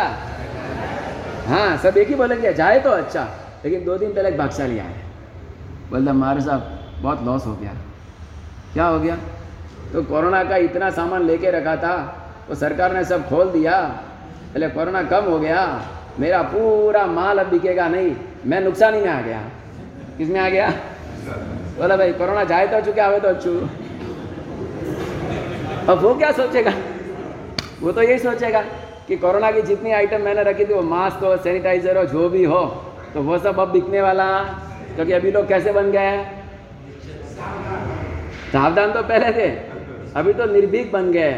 हाँ सब एक ही बोलेंगे जाए तो अच्छा। लेकिन 2 दिन पहले भागशाली आए, बोलता महाराज साहब बहुत लॉस हो गया। क्या हो गया? तो कोरोना का इतना सामान लेके रखा था, तो सरकार ने सब खोल दिया, पहले कोरोना कम हो गया, मेरा पूरा माल अब बिकेगा नहीं, मैं नुकसानी में आ गया। किस में आ गया? बोला भाई कोरोना जाए तो अच्छू, क्या हुए तो अच्छू। अब वो क्या सोचेगा? वो तो यही सोचेगा कि कोरोना की जितनी आइटम मैंने रखी थी, वो मास्क हो, सैनिटाइजर हो, जो भी हो, तो वो सब अब बिकने वाला, क्योंकि अभी लोग कैसे बन गए? सावधान तो पहले थे, अभी तो निर्भीक बन गए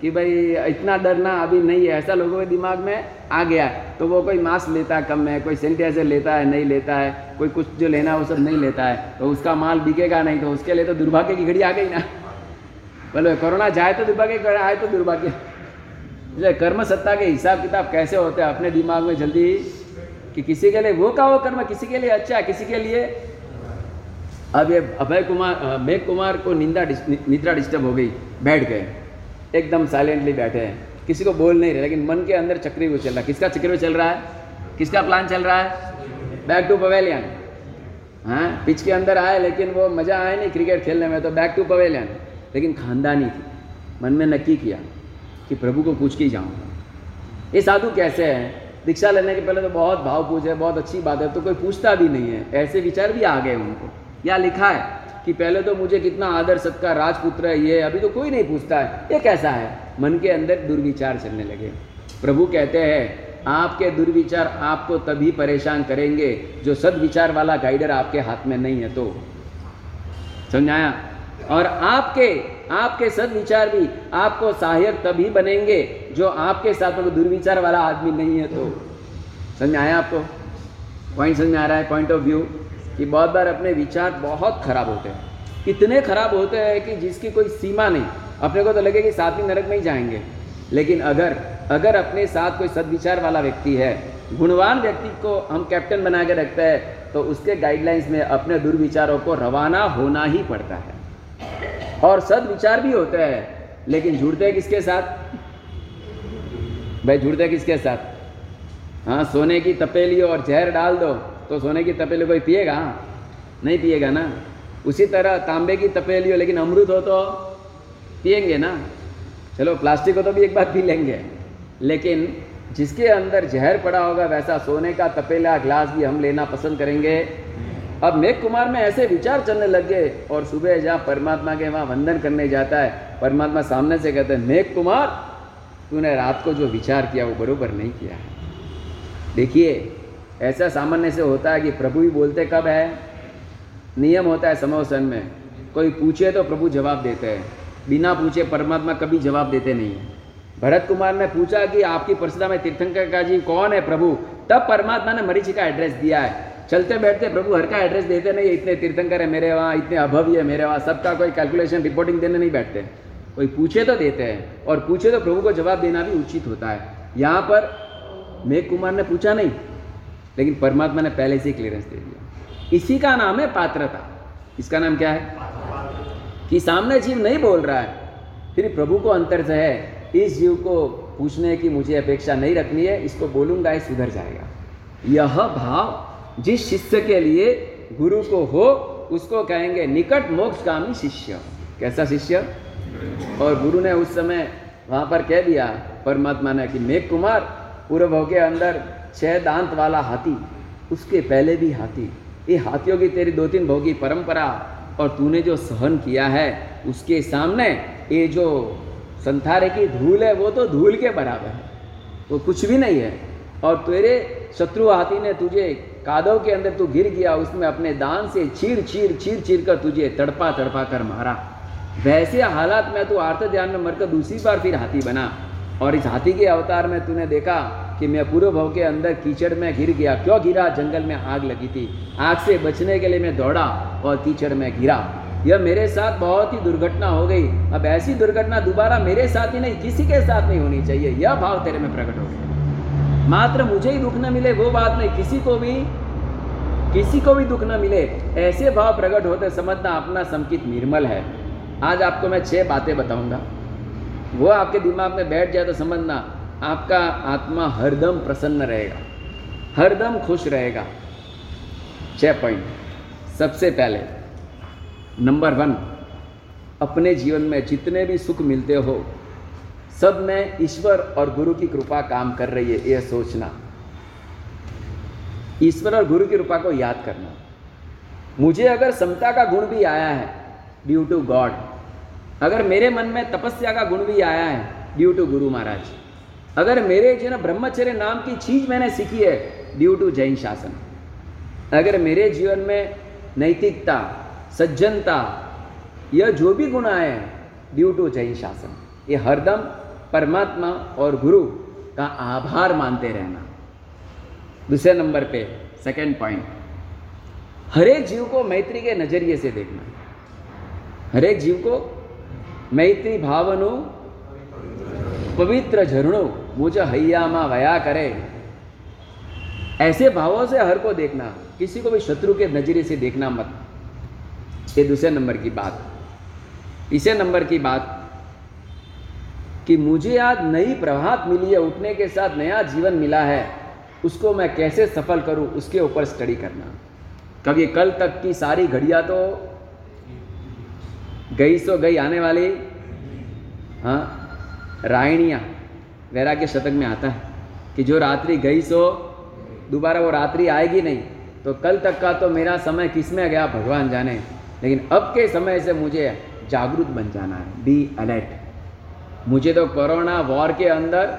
कि भाई इतना डरना अभी नहीं है, ऐसा लोगों के दिमाग में आ गया। तो वो कोई मास्क लेता है कम है, कोई सैनिटाइजर लेता है नहीं लेता है, कोई कुछ जो लेना है वो सब नहीं लेता है, तो उसका माल बिकेगा नहीं, तो उसके लिए तो दुर्भाग्य की घड़ी आ गई ना। बोलो कोरोना जाए तो दुर्भाग्य, आए तो दुर्भाग्य। इसलिए कर्म सत्ता के हिसाब किताब कैसे होते हैं अपने दिमाग में जल्दी, कि किसी के लिए वो का वो कर्म, किसी के लिए अच्छा है, किसी के लिए। अब ये अभय कुमार, मेघ कुमार को निद्रा डिस्टर्ब हो गई, बैठ गए एकदम साइलेंटली बैठे हैं, किसी को बोल नहीं रहे, लेकिन मन के अंदर चक्रव्यूह चल रहा है। किसका चक्रव्यूह चल रहा है? किसका प्लान चल रहा है? Back to pavilion. हाँ, पिच के अंदर आए लेकिन वो मज़ा आया नहीं क्रिकेट खेलने में, तो बैक टू पवेलियन। लेकिन खानदानी थी, मन में नक्की किया कि प्रभु को पूछ के ही जाऊँगा। ये साधु कैसे हैं? दीक्षा लेने के पहले तो बहुत भाव पूछ है, बहुत अच्छी बात है, तो कोई पूछता भी नहीं है, ऐसे विचार भी आ गए उनको। या लिखा है कि पहले तो मुझे कितना आदर सत्कार, राजपुत्र है ये, अभी तो कोई नहीं पूछता है, ये कैसा है? मन के अंदर दुर्विचार चलने लगे। प्रभु कहते हैं आपके दुर्विचार आपको तभी परेशान करेंगे जो सद्विचार वाला गाइडर आपके हाथ में नहीं है, तो समझाया। और आपके सद्विचार भी आपको सहायक तभी बनेंगे जो आपके साथ में दुर्विचार वाला आदमी नहीं है, तो समझाया। आपको पॉइंट समझ में आ रहा है? पॉइंट ऑफ व्यू कि बहुत बार अपने विचार बहुत खराब होते हैं, कितने खराब होते हैं कि जिसकी कोई सीमा नहीं। अपने को तो लगे कि साथ ही नरक में ही जाएंगे, लेकिन अगर अपने साथ कोई सद्विचार वाला व्यक्ति है, गुणवान व्यक्ति को हम कैप्टन बना के रखते हैं, तो उसके गाइडलाइंस में अपने दुर्विचारों को रवाना होना ही पड़ता है। और सद्विचार भी होते हैं, लेकिन जुड़ते किसके साथ भाई? जुड़ते किसके साथ? हाँ, सोने की तपेली और जहर डाल दो तो सोने की तपेली कोई पिएगा? नहीं पिएगा ना। उसी तरह तांबे की तपेली हो लेकिन अमृत हो तो पिएंगे ना। चलो प्लास्टिक हो तो भी एक बार पी लेंगे, लेकिन जिसके अंदर जहर पड़ा होगा वैसा सोने का तपेला ग्लास भी हम लेना पसंद करेंगे। अब मेघ कुमार में ऐसे विचार चलने लग गए, और सुबह जहाँ परमात्मा के वहाँ वंदन करने जाता है, परमात्मा सामने से कहते हैं मेघ कुमार, तूने रात को जो विचार किया वो बरोबर नहीं किया है। देखिए ऐसा सामान्य से होता है कि प्रभु ही बोलते कब है, नियम होता है समवसन में, कोई पूछे तो प्रभु जवाब देते हैं, बिना पूछे परमात्मा कभी जवाब देते नहीं है। भरत कुमार ने पूछा कि आपकी परिषदा में तीर्थंकर का जी कौन है प्रभु, तब परमात्मा ने मरीचि का एड्रेस दिया है। चलते बैठते प्रभु हर का एड्रेस देते नहीं, इतने तीर्थंकर है मेरे वहाँ, इतने अभवी है मेरे वहाँ, सबका कोई कैलकुलेशन रिपोर्टिंग देने नहीं बैठते, कोई पूछे तो देते हैं, और पूछे तो प्रभु को जवाब देना भी उचित होता है। यहाँ पर मेघ कुमार ने पूछा नहीं, लेकिन परमात्मा ने पहले से ही क्लियरेंस दे दिया। इसी का नाम है पात्रता। इसका नाम क्या है कि सामने जीव नहीं बोल रहा है, फिर प्रभु को अंतर से है इस जीव को पूछने की मुझे अपेक्षा नहीं रखनी है, इसको बोलूँगा ये सुधर जाएगा। यह भाव जिस शिष्य के लिए गुरु को हो उसको कहेंगे निकट मोक्षगामी शिष्य। कैसा शिष्य? और गुरु ने उस समय वहाँ पर कह दिया परमात्मा ने कि मेघ कुमार पूर्व भव के अंदर 6 दांत वाला हाथी, उसके पहले भी हाथी, ये हाथियों की तेरी 2-3 भव की परंपरा और तूने जो सहन किया है उसके सामने ये जो संथारे की धूल है वो तो धूल के बराबर है, वो कुछ भी नहीं है। और तेरे शत्रु हाथी ने तुझे कादव के अंदर तू गिर गया, उसमें अपने दान से चीर चीर कर तुझे तड़पा कर मारा, वैसे हालात में तू आर्त ध्यान में मरकर दूसरी बार फिर हाथी बना। और इस हाथी के अवतार में तूने देखा कि मैं पूर्व भव के अंदर कीचड़ में गिर गया, क्यों गिरा? जंगल में आग लगी थी, आग से बचने के लिए मैं दौड़ा और कीचड़ में गिरा, यह मेरे साथ बहुत ही दुर्घटना हो गई, अब ऐसी दुर्घटना दोबारा मेरे साथ ही नहीं किसी के साथ नहीं होनी चाहिए, यह भाव तेरे में प्रकट हो गया। मात्र मुझे ही दुख न मिले वो बात नहीं, किसी को भी दुख न मिले, ऐसे भाव प्रकट होते समझना अपना समकित निर्मल है। आज आपको मैं 6 बातें बताऊंगा, वो आपके दिमाग में बैठ जाए तो समझना आपका आत्मा हरदम प्रसन्न रहेगा, हरदम खुश रहेगा। 6 पॉइंट। सबसे पहले नंबर 1, अपने जीवन में जितने भी सुख मिलते हो सब में ईश्वर और गुरु की कृपा काम कर रही है, यह सोचना। ईश्वर और गुरु की कृपा को याद करना। मुझे अगर समता का गुण भी आया है ड्यू टू गॉड, अगर मेरे मन में तपस्या का गुण भी आया है ड्यू टू गुरु महाराज, अगर मेरे जीवन ब्रह्मचर्य नाम की चीज़ मैंने सीखी है ड्यू टू जैन शासन, अगर मेरे जीवन में नैतिकता सज्जनता यह जो भी गुण आए ड्यू टू जैन शासन, ये हरदम परमात्मा और गुरु का आभार मानते रहना। दूसरे नंबर पे 2nd पॉइंट, हरेक जीव को मैत्री के नज़रिए से देखना। हरेक जीव को मैत्री भावनु पवित्र झरणों मुझे हैयामा वया करे, ऐसे भावों से हर को देखना, किसी को भी शत्रु के नजरिए से देखना मत। ये दूसरे नंबर की बात। तीसरे नंबर की बात कि मुझे आज नई प्रभात मिली है, उठने के साथ नया जीवन मिला है, उसको मैं कैसे सफल करूं उसके ऊपर स्टडी करना। कभी कल तक की सारी घड़ियां तो गई सो गई, आने वाली हाँ रायणिया वैराग्य शतक में आता है कि जो रात्रि गई सो दोबारा वो रात्रि आएगी नहीं, तो कल तक का तो मेरा समय किस में गया भगवान जाने, लेकिन अब के समय से मुझे जागरूक बन जाना है, बी अलर्ट। मुझे तो कोरोना वॉर के अंदर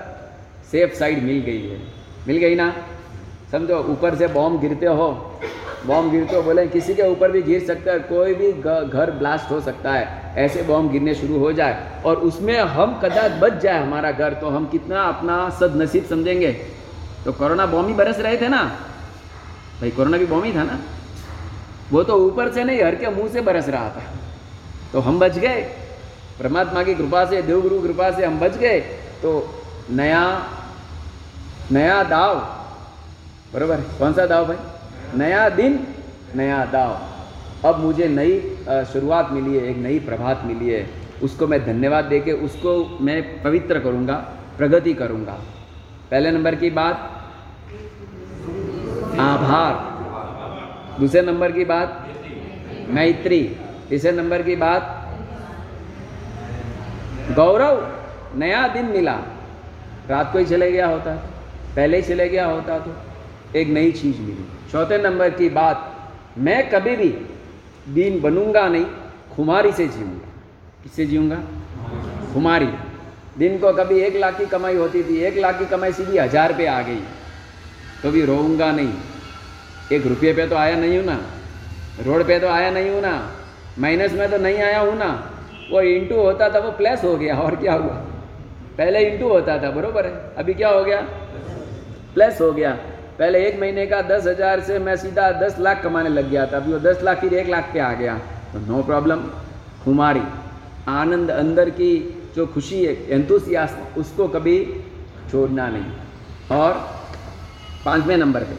सेफ साइड मिल गई है, मिल गई ना, समझो। ऊपर से बॉम्ब गिरते हो बोले किसी के ऊपर भी गिर सकता है, कोई भी घर ब्लास्ट हो सकता है, ऐसे बॉम्ब गिरने शुरू हो जाए और उसमें हम कदाच बच जाए हमारा घर, तो हम कितना अपना सदनसीब समझेंगे। तो कोरोना बॉम्ब ही बरस रहे थे ना भाई, कोरोना भी बॉम्ब ही था ना, वो तो ऊपर से नहीं हर के मुँह से बरस रहा था, तो हम बच गए परमात्मा की कृपा से, देवगुरु कृपा से हम बच गए। तो नया दाव, बराबर कौन सा दाव भाई, नया दिन नया दाव। अब मुझे नई शुरुआत मिली है, एक नई प्रभात मिली है, उसको मैं धन्यवाद देके उसको मैं पवित्र करूँगा, प्रगति करूँगा। पहले नंबर की बात आभार, दूसरे नंबर की बात मैत्री, तीसरे नंबर की बात गौरव। नया दिन मिला, रात को ही चले गया होता, पहले ही चले गया होता तो एक नई चीज़ मिली। 4th नंबर की बात, मैं कभी भी दीन बनूंगा नहीं, खुमारी से जीऊँगा। किससे जीऊँगा? खुमारी। दिन को कभी 1 लाख की कमाई होती थी, 1 लाख की कमाई सीधी 1000 पे आ गई, कभी रोऊंगा नहीं, एक रुपये पे तो आया नहीं हूँ ना, रोड पे तो आया नहीं हूँ ना, माइनस में तो नहीं आया हूँ ना। वो इंटू होता था वो प्लस हो गया, और क्या हुआ? पहले इंटू होता था, बरोबर है, अभी क्या हो गया? प्लस हो गया। पहले एक महीने का 10,000 से मैं सीधा 10 लाख कमाने लग गया था, अभी वो 10 लाख फिर 1 लाख पे आ गया। तो नो प्रॉब्लम, खुमारी, आनंद, अंदर की जो खुशी है, एंथुसियास्म, उसको कभी छोड़ना नहीं। और 5वें नंबर पे,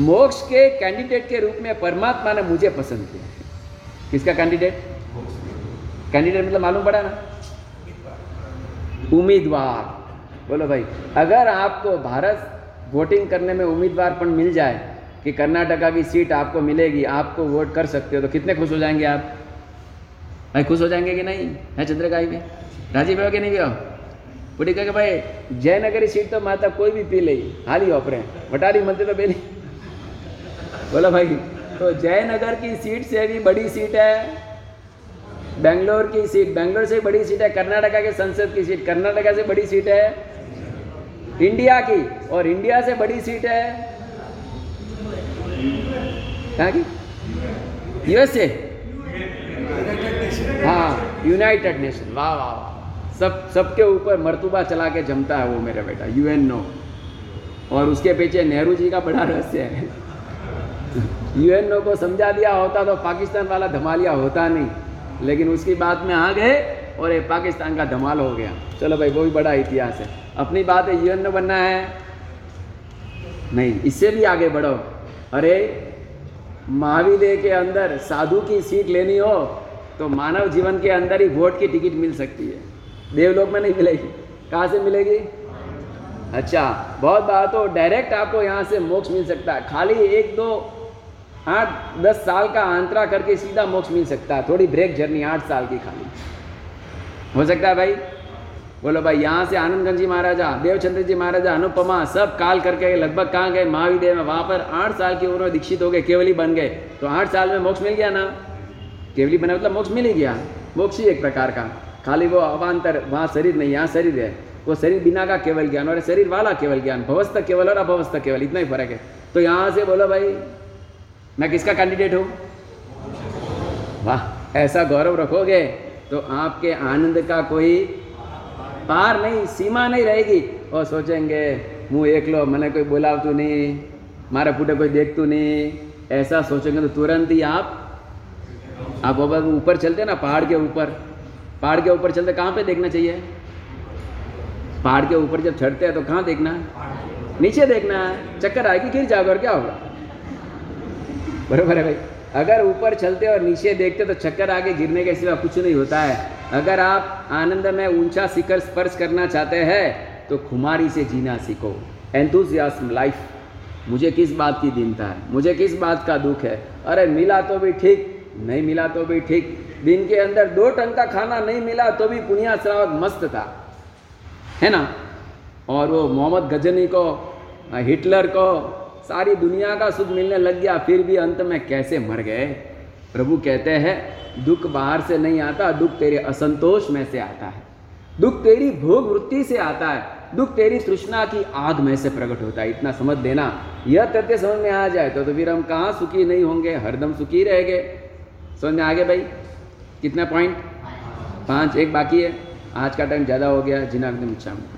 मोक्ष के कैंडिडेट के रूप में परमात्मा ने मुझे पसंद किया। किसका कैंडिडेट? कैंडिडेट मतलब मालूम पड़ा ना, उम्मीदवार। बोलो भाई, अगर आपको भारत वोटिंग करने में उम्मीदवारपन मिल जाए कि कर्नाटका की सीट आपको मिलेगी, आपको वोट कर सकते हो, तो कितने खुश हो जाएंगे आप? भाई खुश हो जाएंगे कि नहीं? है चंद्रकाई में राजीव हो कि नहीं हो? पूरी कह के भाई जयनगरी सीट तो माता कोई भी पी ले, हाल ही ऑपरें वटारी मंत्री तो बेली। बोलो भाई, तो जयनगर की सीट से भी बड़ी सीट है बेंगलोर की सीट, बेंगलोर से बड़ी सीट है कर्नाटका के संसद की सीट, कर्नाटका से बड़ी सीट है इंडिया की, और इंडिया से बड़ी सीट है कहाँ की? यूएसए, हाँ, यूनाइटेड नेशन। वाह वाह वाह, सबके ऊपर मर्तबा चला के जमता है वो मेरा बेटा, यूएनओ। और उसके पीछे नेहरू जी का बड़ा रहस्य है। यूएनओ को समझा दिया होता तो पाकिस्तान वाला धमालिया होता नहीं, लेकिन उसकी बात में आ गए और ये पाकिस्तान का धमाल हो गया। चलो भाई, वो भी बड़ा इतिहास है। अपनी बात है, यूएनओ बनना है नहीं, इससे भी आगे बढ़ो। अरे महाविद्यालय के अंदर साधु की सीट लेनी हो तो मानव जीवन के अंदर ही वोट की टिकट मिल सकती है, देवलोक में नहीं मिलेगी। कहाँ से मिलेगी? अच्छा, बहुत बात हो, डायरेक्ट आपको यहाँ से मोक्ष मिल सकता है। खाली 1-2 8-10 साल का अंतरा करके सीधा मोक्ष मिल सकता है। थोड़ी ब्रेक जर्नी 8 साल की खाली हो सकता है भाई। बोलो भाई, यहाँ से आनंदगंज जी महाराजा, देवचंद्र जी महाराजा, अनुपमा, सब काल करके लगभग कहाँ गए? महावीर में। वहाँ पर 8 साल की उम्र में दीक्षित हो गए, केवली बन गए। तो 8 साल में मोक्ष मिल गया ना, केवली बना मतलब मोक्ष मिल ही गया। मोक्ष ही एक प्रकार का, खाली वो अवान्तर, वहाँ शरीर नहीं, यहाँ शरीर है। वो शरीर बिना का केवल ज्ञान और शरीर वाला केवल ज्ञान, भवस्थ केवल और अभवस्थ केवल, इतना ही फर्क है। तो यहाँ से बोलो भाई, मैं किसका कैंडिडेट हूँ? वाह, ऐसा गौरव रखोगे तो आपके आनंद का कोई पार नहीं, सीमा नहीं रहेगी। और सोचेंगे मुँह एकलो, मैंने कोई बोलावतू नहीं, मारा फूटे कोई देखतू नहीं, ऐसा सोचेंगे तो तुरंत ही आप ऊपर चलते ना, पहाड़ के ऊपर। पहाड़ के ऊपर चलते कहाँ पे देखना चाहिए? पहाड़ के ऊपर जब चढ़ते हैं तो कहाँ देखना है? नीचे देखना है, चक्कर आएगी, गिर जाओगे और क्या होगा? बराबर है भाई। अगर ऊपर चलते और नीचे देखते तो चक्कर आगे गिरने के सिवा कुछ नहीं होता है। अगर आप आनंद में ऊंचा शिखर स्पर्श करना चाहते हैं तो खुमारी से जीना सीखो, एंथुसियाज्म लाइफ। मुझे किस बात की दीनता है, मुझे किस बात का दुख है, अरे मिला तो भी ठीक, नहीं मिला तो भी ठीक। दिन के अंदर 2 टन का खाना नहीं मिला तो भी पुनिया श्रावक मस्त था, है ना। और वो मोहम्मद गजनी को, हिटलर को, सारी दुनिया का सुख मिलने लग गया, फिर भी अंत में कैसे मर गए। प्रभु कहते हैं, दुख बाहर से नहीं आता, दुख तेरे असंतोष में से आता है, दुख तेरी भोग वृत्ति से आता है, दुख तेरी तृष्णा की आग में से प्रकट होता है। इतना समझ देना, यह तथ्य समझ में आ जाए तो फिर हम कहाँ सुखी नहीं होंगे, हरदम सुखी रहेंगे। समझ में आ गए भाई? कितना पॉइंट? 5, एक बाकी है। आज का टाइम ज़्यादा हो गया। जिना एकदम इच्छा